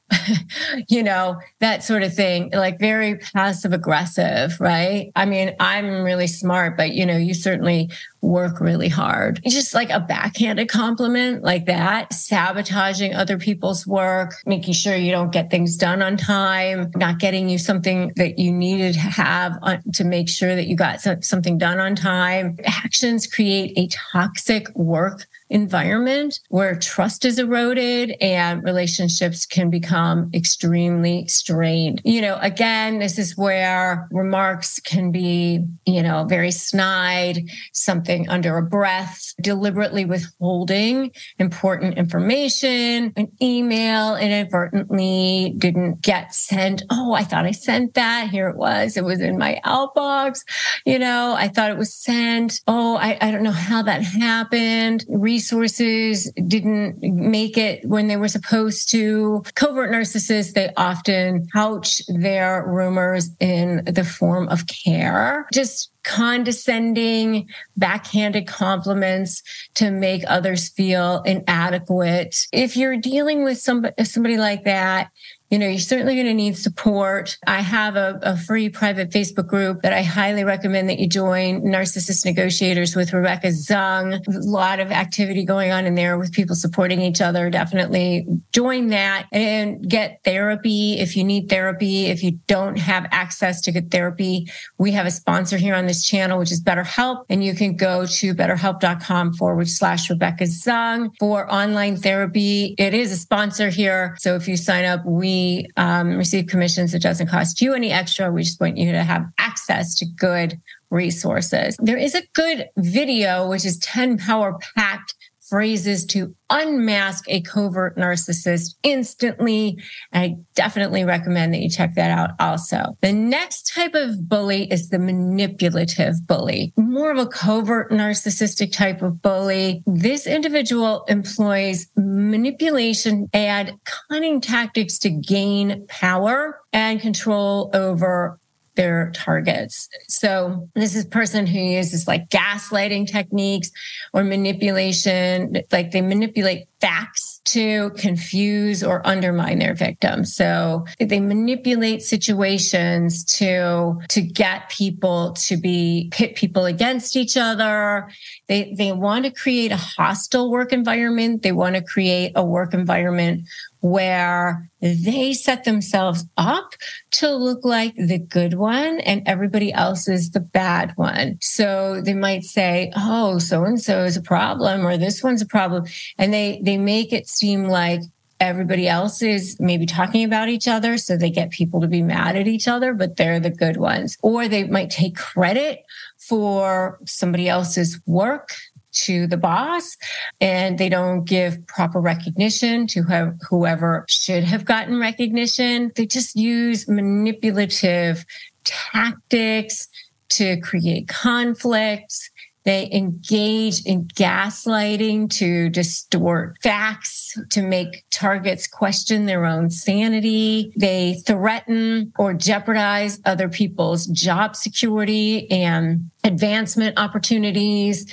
You know, that sort of thing, like very passive aggressive, right? I mean, I'm really smart, but you know, you certainly work really hard. It's just like a backhanded compliment like that, sabotaging other people's work, making sure you don't get things done on time, not getting you something that you needed to have to make sure that you got something done on time. Actions create a toxic work environment where trust is eroded and relationships can become extremely strained. You know, again, this is where remarks can be, you know, very snide, something under a breath, deliberately withholding important information, an email inadvertently didn't get sent. Oh, I thought I sent that. Here it was. It was in my outbox. You know, I thought it was sent. Oh, I don't know how that happened. Resources didn't make it when they were supposed to. Covert narcissists, they often couch their rumors in the form of care. Just condescending, backhanded compliments to make others feel inadequate. If you're dealing with somebody like that, you know, you're certainly going to need support. I have a free private Facebook group that I highly recommend that you join, Narcissist Negotiators with Rebecca Zung. A lot of activity going on in there with people supporting each other. Definitely join that and get therapy if you need therapy. If you don't have access to good therapy, we have a sponsor here on this channel, which is BetterHelp. And you can go to betterhelp.com/Rebecca Zung for online therapy. It is a sponsor here. So if you sign up, we receive commissions. It doesn't cost you any extra. We just want you to have access to good resources. There is a good video, which is 10 power-packed phrases to unmask a covert narcissist instantly. And I definitely recommend that you check that out also. The next type of bully is the manipulative bully, more of a covert narcissistic type of bully. This individual employs manipulation and cunning tactics to gain power and control over their targets. So this is a person who uses like gaslighting techniques or manipulation, like they manipulate facts to confuse or undermine their victims. So they manipulate situations to get people to pit people against each other. They want to create a hostile work environment. They want to create a work environment where they set themselves up to look like the good one and everybody else is the bad one. So they might say, oh, so-and-so is a problem or this one's a problem. And they make it seem like everybody else is maybe talking about each other. So they get people to be mad at each other, but they're the good ones. Or they might take credit for somebody else's work to the boss, and they don't give proper recognition to whoever should have gotten recognition. They just use manipulative tactics to create conflicts They engage in gaslighting to distort facts, to make targets question their own sanity. They threaten or jeopardize other people's job security and advancement opportunities.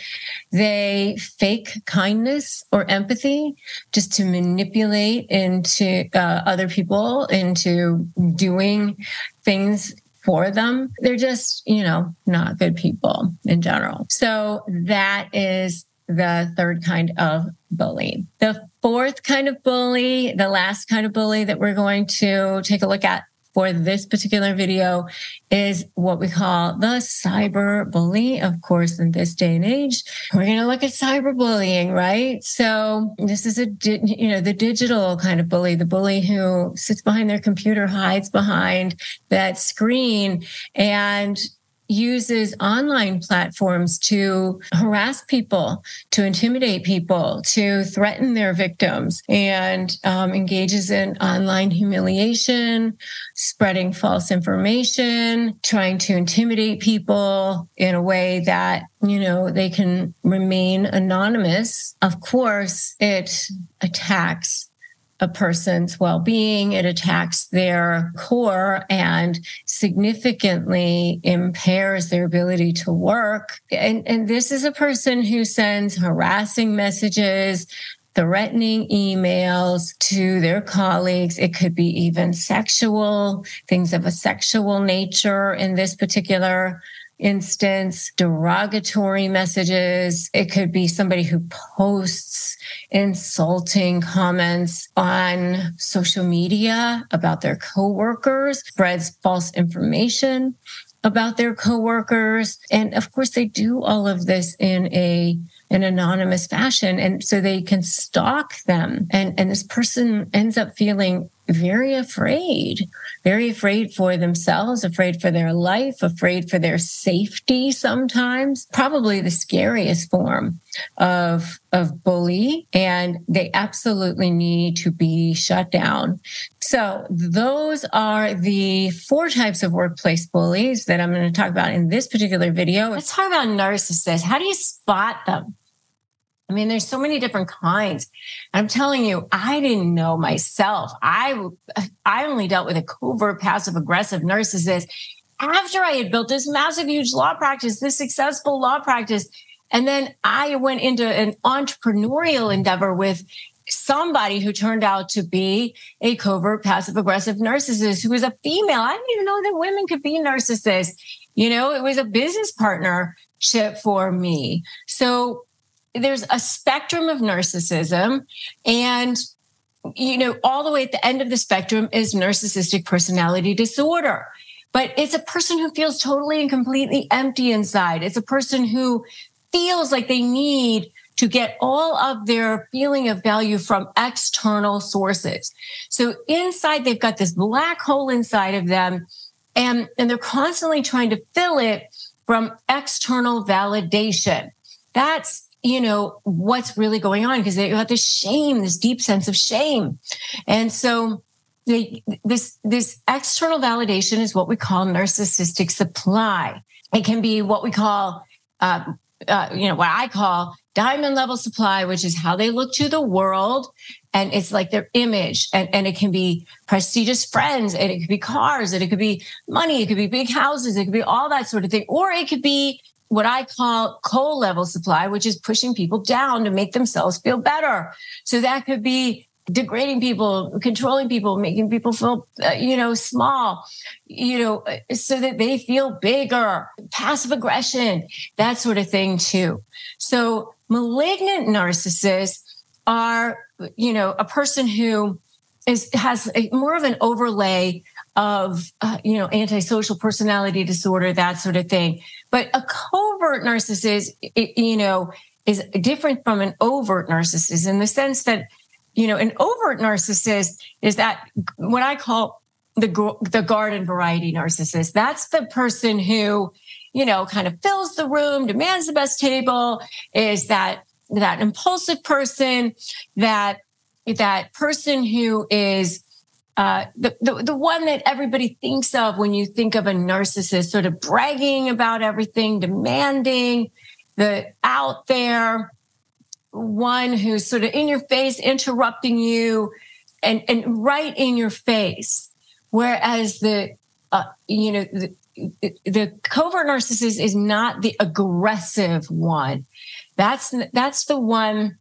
They fake kindness or empathy just to manipulate other people into doing things for them. They're just, not good people in general. So that is the third kind of bully. The fourth kind of bully, the last kind of bully that we're going to take a look at for this particular video, is what we call the cyber bully. Of course, in this day and age, we're going to look at cyberbullying, right? So this is the digital kind of bully, the bully who sits behind their computer, hides behind that screen, and uses online platforms to harass people, to intimidate people, to threaten their victims, and engages in online humiliation, spreading false information, trying to intimidate people in a way that, they can remain anonymous. Of course, it attacks a person's well-being. It attacks their core and significantly impairs their ability to work. And this is a person who sends harassing messages, threatening emails to their colleagues. It could be even sexual, things of a sexual nature in this particular instance, derogatory messages. It could be somebody who posts insulting comments on social media about their coworkers, spreads false information about their coworkers. And of course, they do all of this in an anonymous fashion. And so they can stalk them. And this person ends up feeling very afraid for themselves, afraid for their life, afraid for their safety sometimes. Probably the scariest form of bully, and they absolutely need to be shut down. So those are the four types of workplace bullies that I'm going to talk about in this particular video. Let's talk about narcissists. How do you spot them? I mean, there's so many different kinds. I'm telling you, I didn't know myself. I only dealt with a covert, passive-aggressive narcissist after I had built this massive, huge law practice, this successful law practice. And then I went into an entrepreneurial endeavor with somebody who turned out to be a covert, passive-aggressive narcissist who was a female. I didn't even know that women could be narcissists. It was a business partnership for me. So there's a spectrum of narcissism, and all the way at the end of the spectrum is narcissistic personality disorder. But it's a person who feels totally and completely empty inside. It's a person who feels like they need to get all of their feeling of value from external sources. So inside, they've got this black hole inside of them, and they're constantly trying to fill it from external validation. That's what's really going on, because they got this shame, this deep sense of shame. And so this external validation is what we call narcissistic supply. It can be what we call, what I call diamond level supply, which is how they look to the world. And it's like their image. And it can be prestigious friends, and it could be cars, and it could be money, it could be big houses, it could be all that sort of thing. Or it could be what I call coal level supply, which is pushing people down to make themselves feel better. So that could be degrading people, controlling people, making people feel, small, so that they feel bigger, passive aggression, that sort of thing too. So malignant narcissists are, a person who has more of an overlay of, antisocial personality disorder, that sort of thing. But a covert narcissist, is different from an overt narcissist in the sense that, an overt narcissist is that what I call the garden variety narcissist. That's the person who, kind of fills the room, demands the best table, is that impulsive person, that person who is the one that everybody thinks of when you think of a narcissist, sort of bragging about everything, demanding, the out there, one who's sort of in your face, interrupting you and right in your face. Whereas the covert narcissist is not the aggressive one. That's the one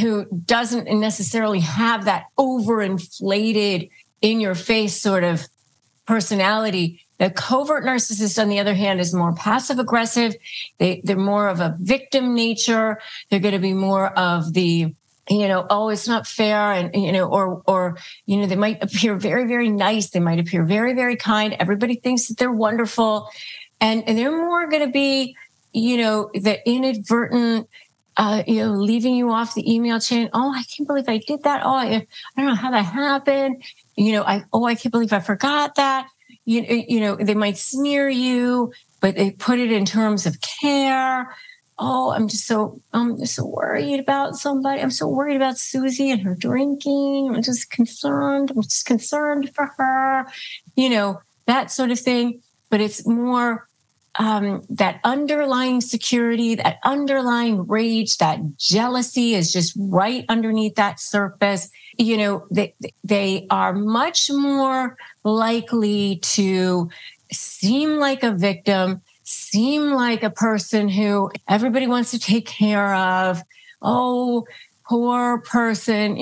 who doesn't necessarily have that overinflated, in your face sort of personality. The covert narcissist, on the other hand, is more passive aggressive. They're more of a victim nature. They're going to be more of the, oh, it's not fair. And, or they might appear very, very nice. They might appear very, very kind. Everybody thinks that they're wonderful. And they're more going to be, the inadvertent, leaving you off the email chain. Oh, I can't believe I did that. Oh, I don't know how that happened. I can't believe I forgot that. They might smear you, but they put it in terms of care. Oh, I'm so worried about somebody. I'm so worried about Susie and her drinking. I'm just concerned for her. That sort of thing. But it's more that underlying security, that underlying rage, that jealousy is just right underneath that surface. They are much more likely to seem like a victim, seem like a person who everybody wants to take care of. Oh, poor person,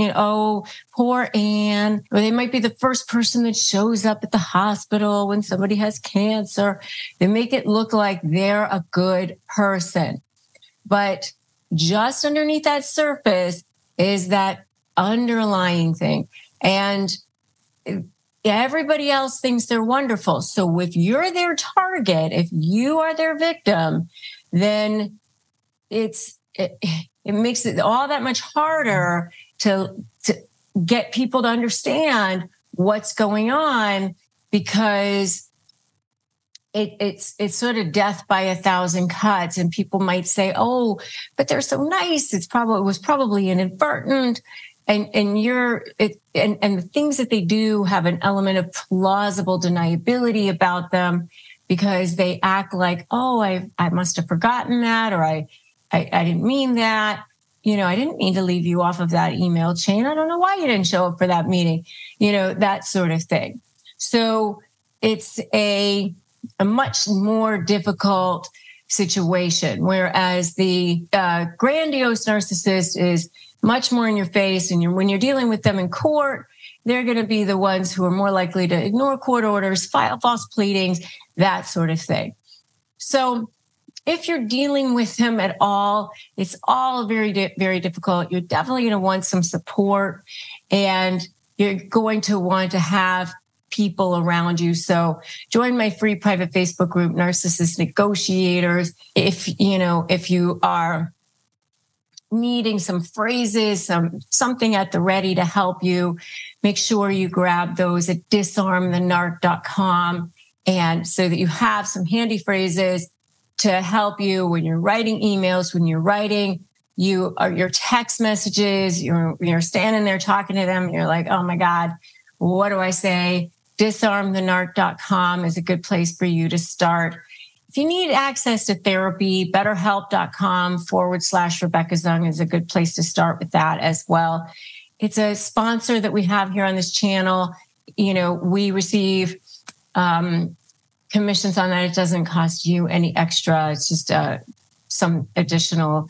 poor Anne. Or they might be the first person that shows up at the hospital when somebody has cancer. They make it look like they're a good person. But just underneath that surface is that underlying thing. And everybody else thinks they're wonderful. So if you're their target, if you are their victim, then it makes it all that much harder to get people to understand what's going on, because it's sort of death by a thousand cuts. And people might say, "Oh, but they're so nice. It was probably inadvertent." And the things that they do have an element of plausible deniability about them, because they act like, "Oh, I must have forgotten that," or I didn't mean that. I didn't mean to leave you off of that email chain. I don't know why you didn't show up for that meeting," that sort of thing. So it's a much more difficult situation. Whereas the grandiose narcissist is much more in your face. And when you're dealing with them in court, they're going to be the ones who are more likely to ignore court orders, file false pleadings, that sort of thing. So if you're dealing with them at all, it's all very, very difficult. You're definitely going to want some support, and you're going to want to have people around you. So join my free private Facebook group, Narcissist Negotiators. If you are needing some phrases, something at the ready to help you, make sure you grab those at disarmthenarc.com, and so that you have some handy phrases to help you when you're writing emails, when you're writing your text messages. You're standing there talking to them, and you're like, "Oh my God, what do I say?" Disarmthenarc.com is a good place for you to start. If you need access to therapy, BetterHelp.com/Rebecca Zung is a good place to start with that as well. It's a sponsor that we have here on this channel. We receive commissions on that. It doesn't cost you any extra. It's just some additional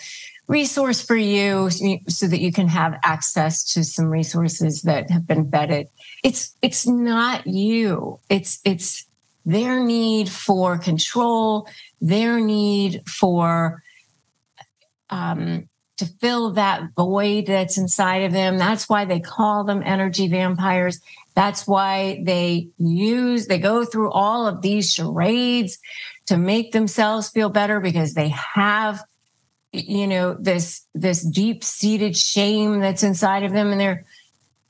resource for you, so that you can have access to some resources that have been vetted. It's not you. It's their need for control, their need for to fill that void that's inside of them. That's why they call them energy vampires. That's why they go through all of these charades to make themselves feel better, because they have, this deep-seated shame that's inside of them, and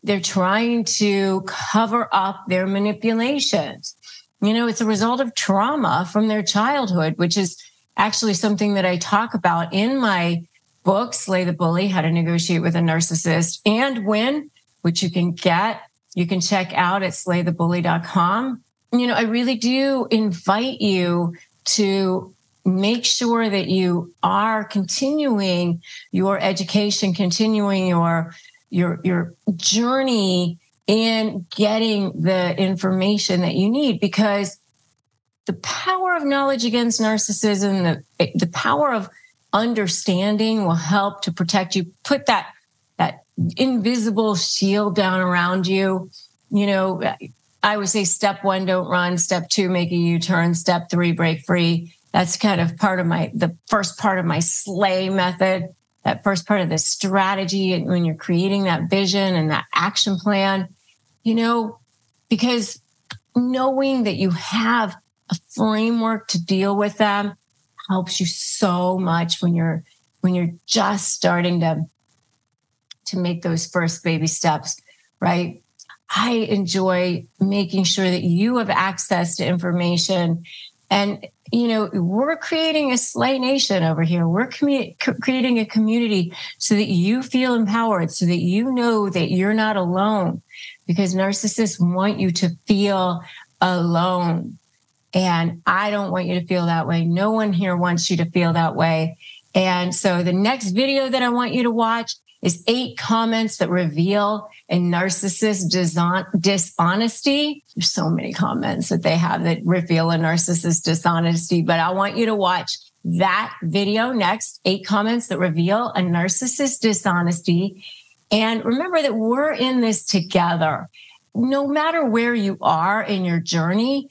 they're trying to cover up their manipulations. It's a result of trauma from their childhood, which is actually something that I talk about in my book, Slay the Bully, How to Negotiate with a Narcissist and Win, which you can get. You can check out at slaythebully.com. I really do invite you to make sure that you are continuing your education, continuing your journey in getting the information that you need, because the power of knowledge against narcissism, the power of understanding will help to protect you. Put that invisible shield down around you. You know, I would say step one, don't run. Step two, make a U-turn. Step three, break free. That's kind of part of the first part of my slay method, that first part of the strategy. And when you're creating that vision and that action plan, you know, because knowing that you have a framework to deal with them helps you so much when you're just starting to make those first baby steps, right? I enjoy making sure that you have access to information. And, you know, we're creating a Slay Nation over here. We're creating a community so that you feel empowered, so that you know that you're not alone, because narcissists want you to feel alone. And I don't want you to feel that way. No one here wants you to feel that way. And so the next video that I want you to watch is 8 comments that reveal a narcissist dishonesty. There's so many comments that they have that reveal a narcissist dishonesty, but I want you to watch that video next, 8 comments that reveal a narcissist dishonesty. And remember that we're in this together. No matter where you are in your journey,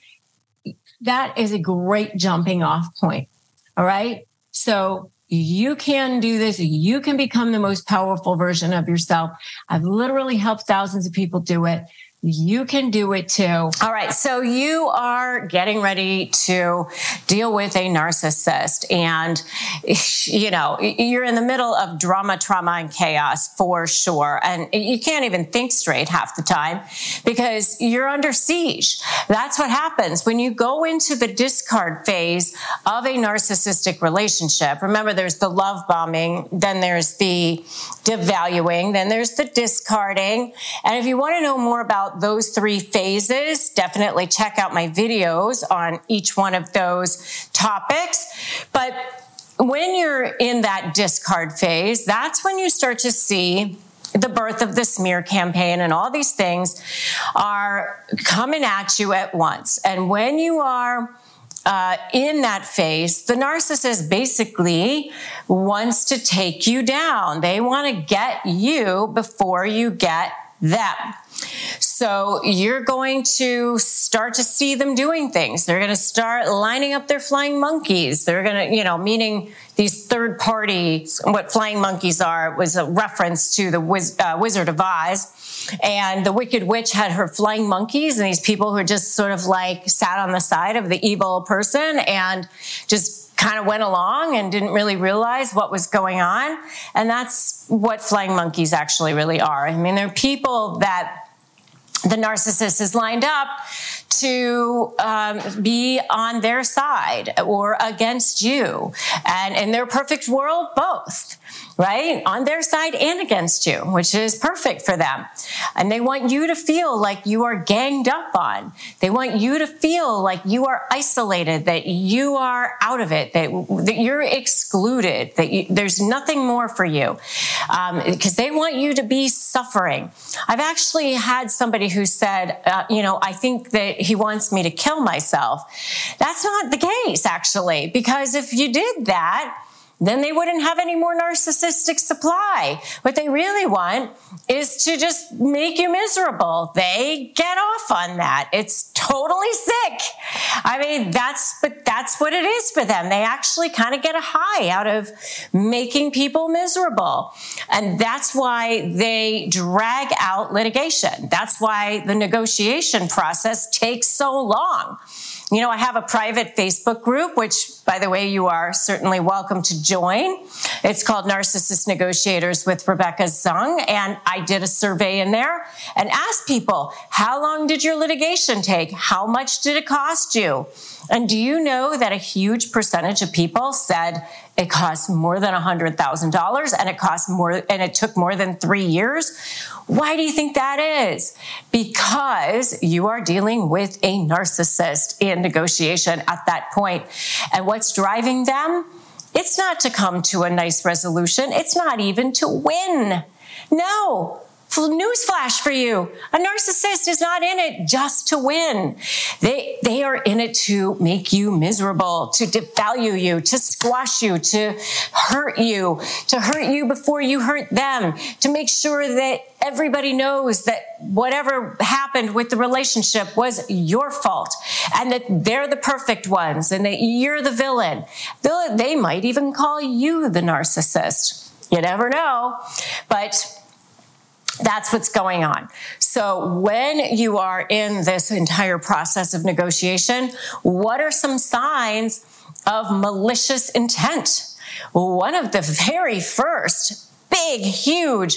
that is a great jumping off point. All right. So you can do this. You can become the most powerful version of yourself. I've literally helped thousands of people do it. You can do it too. All right. So you are getting ready to deal with a narcissist, and you know, you're in the middle of drama, trauma, and chaos for sure. And you can't even think straight half the time because you're under siege. That's what happens when you go into the discard phase of a narcissistic relationship. Remember, there's the love bombing, then there's the devaluing, then there's the discarding. And if you want to know more about those 3 phases, definitely check out my videos on each one of those topics. But when you're in that discard phase, that's when you start to see the birth of the smear campaign, and all these things are coming at you at once. And when you are in that phase, the narcissist basically wants to take you down. They want to get you before you get them. So you're going to start to see them doing things. They're going to start lining up their flying monkeys. They're going to, you know, meaning these third parties. What flying monkeys are was a reference to the Wizard of Oz. And the Wicked Witch had her flying monkeys, and these people who just sort of like sat on the side of the evil person and just kind of went along and didn't really realize what was going on. And that's what flying monkeys actually really are. I mean, they're people that the narcissist is lined up to be on their side or against you. And in their perfect world, both, right? On their side and against you, which is perfect for them. And they want you to feel like you are ganged up on. They want you to feel like you are isolated, that you are out of it, that you're excluded, that there's nothing more for you, because they want you to be suffering. I've actually had somebody who said, you know, I think that he wants me to kill myself. That's not the case, actually, because if you did that, then they wouldn't have any more narcissistic supply. What they really want is to just make you miserable. They get off on that. It's totally sick. I mean, that's what it is for them. They actually kind of get a high out of making people miserable. And that's why they drag out litigation. That's why the negotiation process takes so long. You know, I have a private Facebook group, which, by the way, you are certainly welcome to join. It's called Narcissist Negotiators with Rebecca Zung. And I did a survey in there and asked people, how long did your litigation take? How much did it cost you? And do you know that a huge percentage of people said it cost more than $100,000 and it took more than 3 years? Why do you think that is? Because you are dealing with a narcissist in negotiation at that point. And what what's driving them? It's not to come to a nice resolution. It's not even to win. No. Newsflash for you. A narcissist is not in it just to win. They are in it to make you miserable, to devalue you, to squash you, to hurt you before you hurt them, to make sure that everybody knows that whatever happened with the relationship was your fault and that they're the perfect ones and that you're the villain. They might even call you the narcissist. You never know. But that's what's going on. So when you are in this entire process of negotiation, what are some signs of malicious intent? One of the very first big, huge,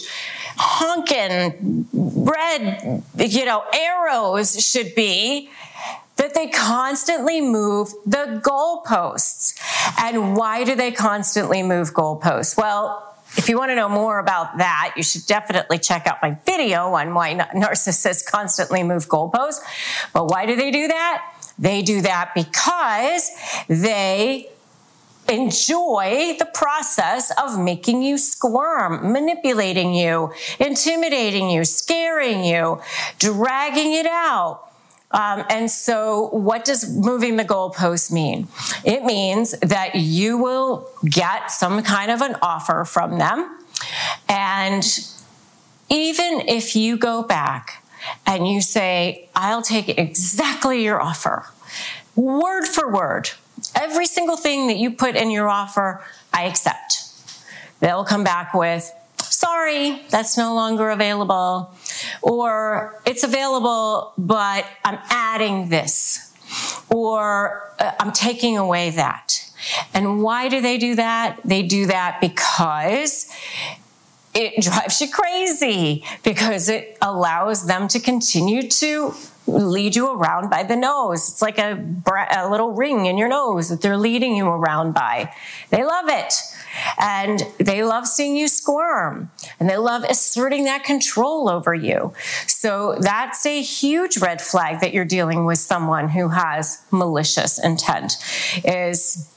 honking red, arrows should be that they constantly move the goalposts. And why do they constantly move goalposts? Well, if you want to know more about that, you should definitely check out my video on why narcissists constantly move goalposts. But why do they do that? They do that because they enjoy the process of making you squirm, manipulating you, intimidating you, scaring you, dragging it out. And so what does moving the goalposts mean? It means that you will get some kind of an offer from them. And even if you go back and you say, I'll take exactly your offer, word for word, every single thing that you put in your offer, I accept. They'll come back with, sorry, that's no longer available, or it's available, but I'm adding this, or I'm taking away that. And why do they do that? They do that because it drives you crazy, because it allows them to continue to lead you around by the nose. It's like a little ring in your nose that they're leading you around by. They love it. And they love seeing you squirm. And they love asserting that control over you. So that's a huge red flag that you're dealing with someone who has malicious intent, is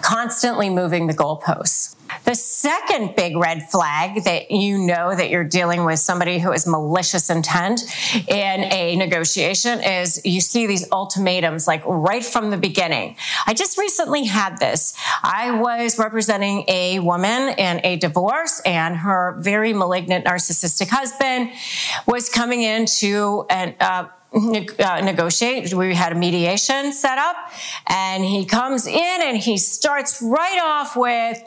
constantly moving the goalposts. The second big red flag that you know that you're dealing with somebody who is malicious intent in a negotiation is you see these ultimatums like right from the beginning. I just recently had this. I was representing a woman in a divorce, and her very malignant narcissistic husband was coming in to negotiate. We had a mediation set up, and he comes in and he starts right off with,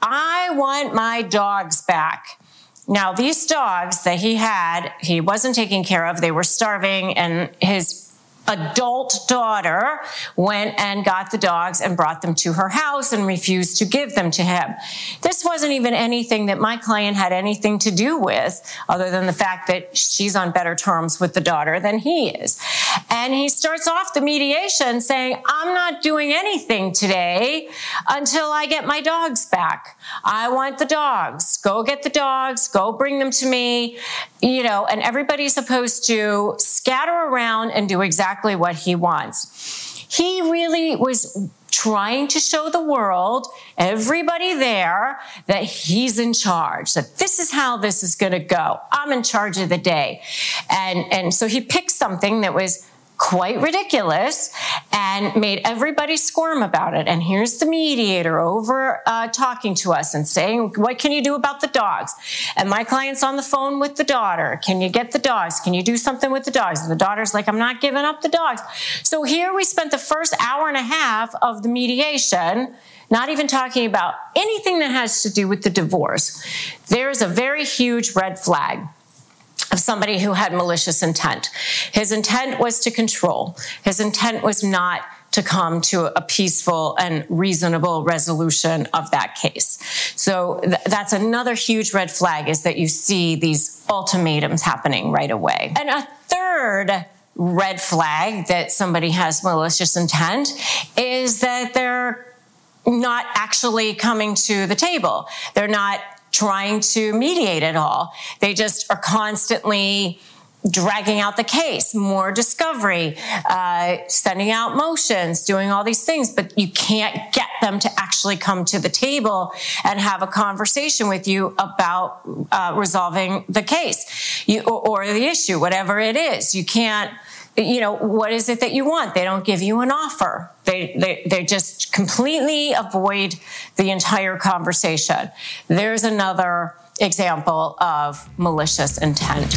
I want my dogs back. Now, these dogs that he had, he wasn't taking care of. They were starving, and his adult daughter went and got the dogs and brought them to her house and refused to give them to him. This wasn't even anything that my client had anything to do with, other than the fact that she's on better terms with the daughter than he is. And he starts off the mediation saying, I'm not doing anything today until I get my dogs back. I want the dogs. Go get the dogs. Go bring them to me. And everybody's supposed to scatter around and do exactly what he wants. He really was trying to show the world, everybody there, that he's in charge, that this is how this is going to go. I'm in charge of the day. And so he picked something that was quite ridiculous and made everybody squirm about it. And here's the mediator over talking to us and saying, what can you do about the dogs? And my client's on the phone with the daughter. Can you get the dogs? Can you do something with the dogs? And the daughter's like, I'm not giving up the dogs. So here we spent the first hour and a half of the mediation not even talking about anything that has to do with the divorce. There's a very huge red flag of somebody who had malicious intent. His intent was to control. His intent was not to come to a peaceful and reasonable resolution of that case. So that's another huge red flag, is that you see these ultimatums happening right away. And a third red flag that somebody has malicious intent is that they're not actually coming to the table. They're not trying to mediate at all. They just are constantly dragging out the case, more discovery, sending out motions, doing all these things, but you can't get them to actually come to the table and have a conversation with you about resolving the case or the issue, whatever it is. You can't, you know, what is it that you want? They don't give you an offer. They just completely avoid the entire conversation. There's another example of malicious intent.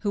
who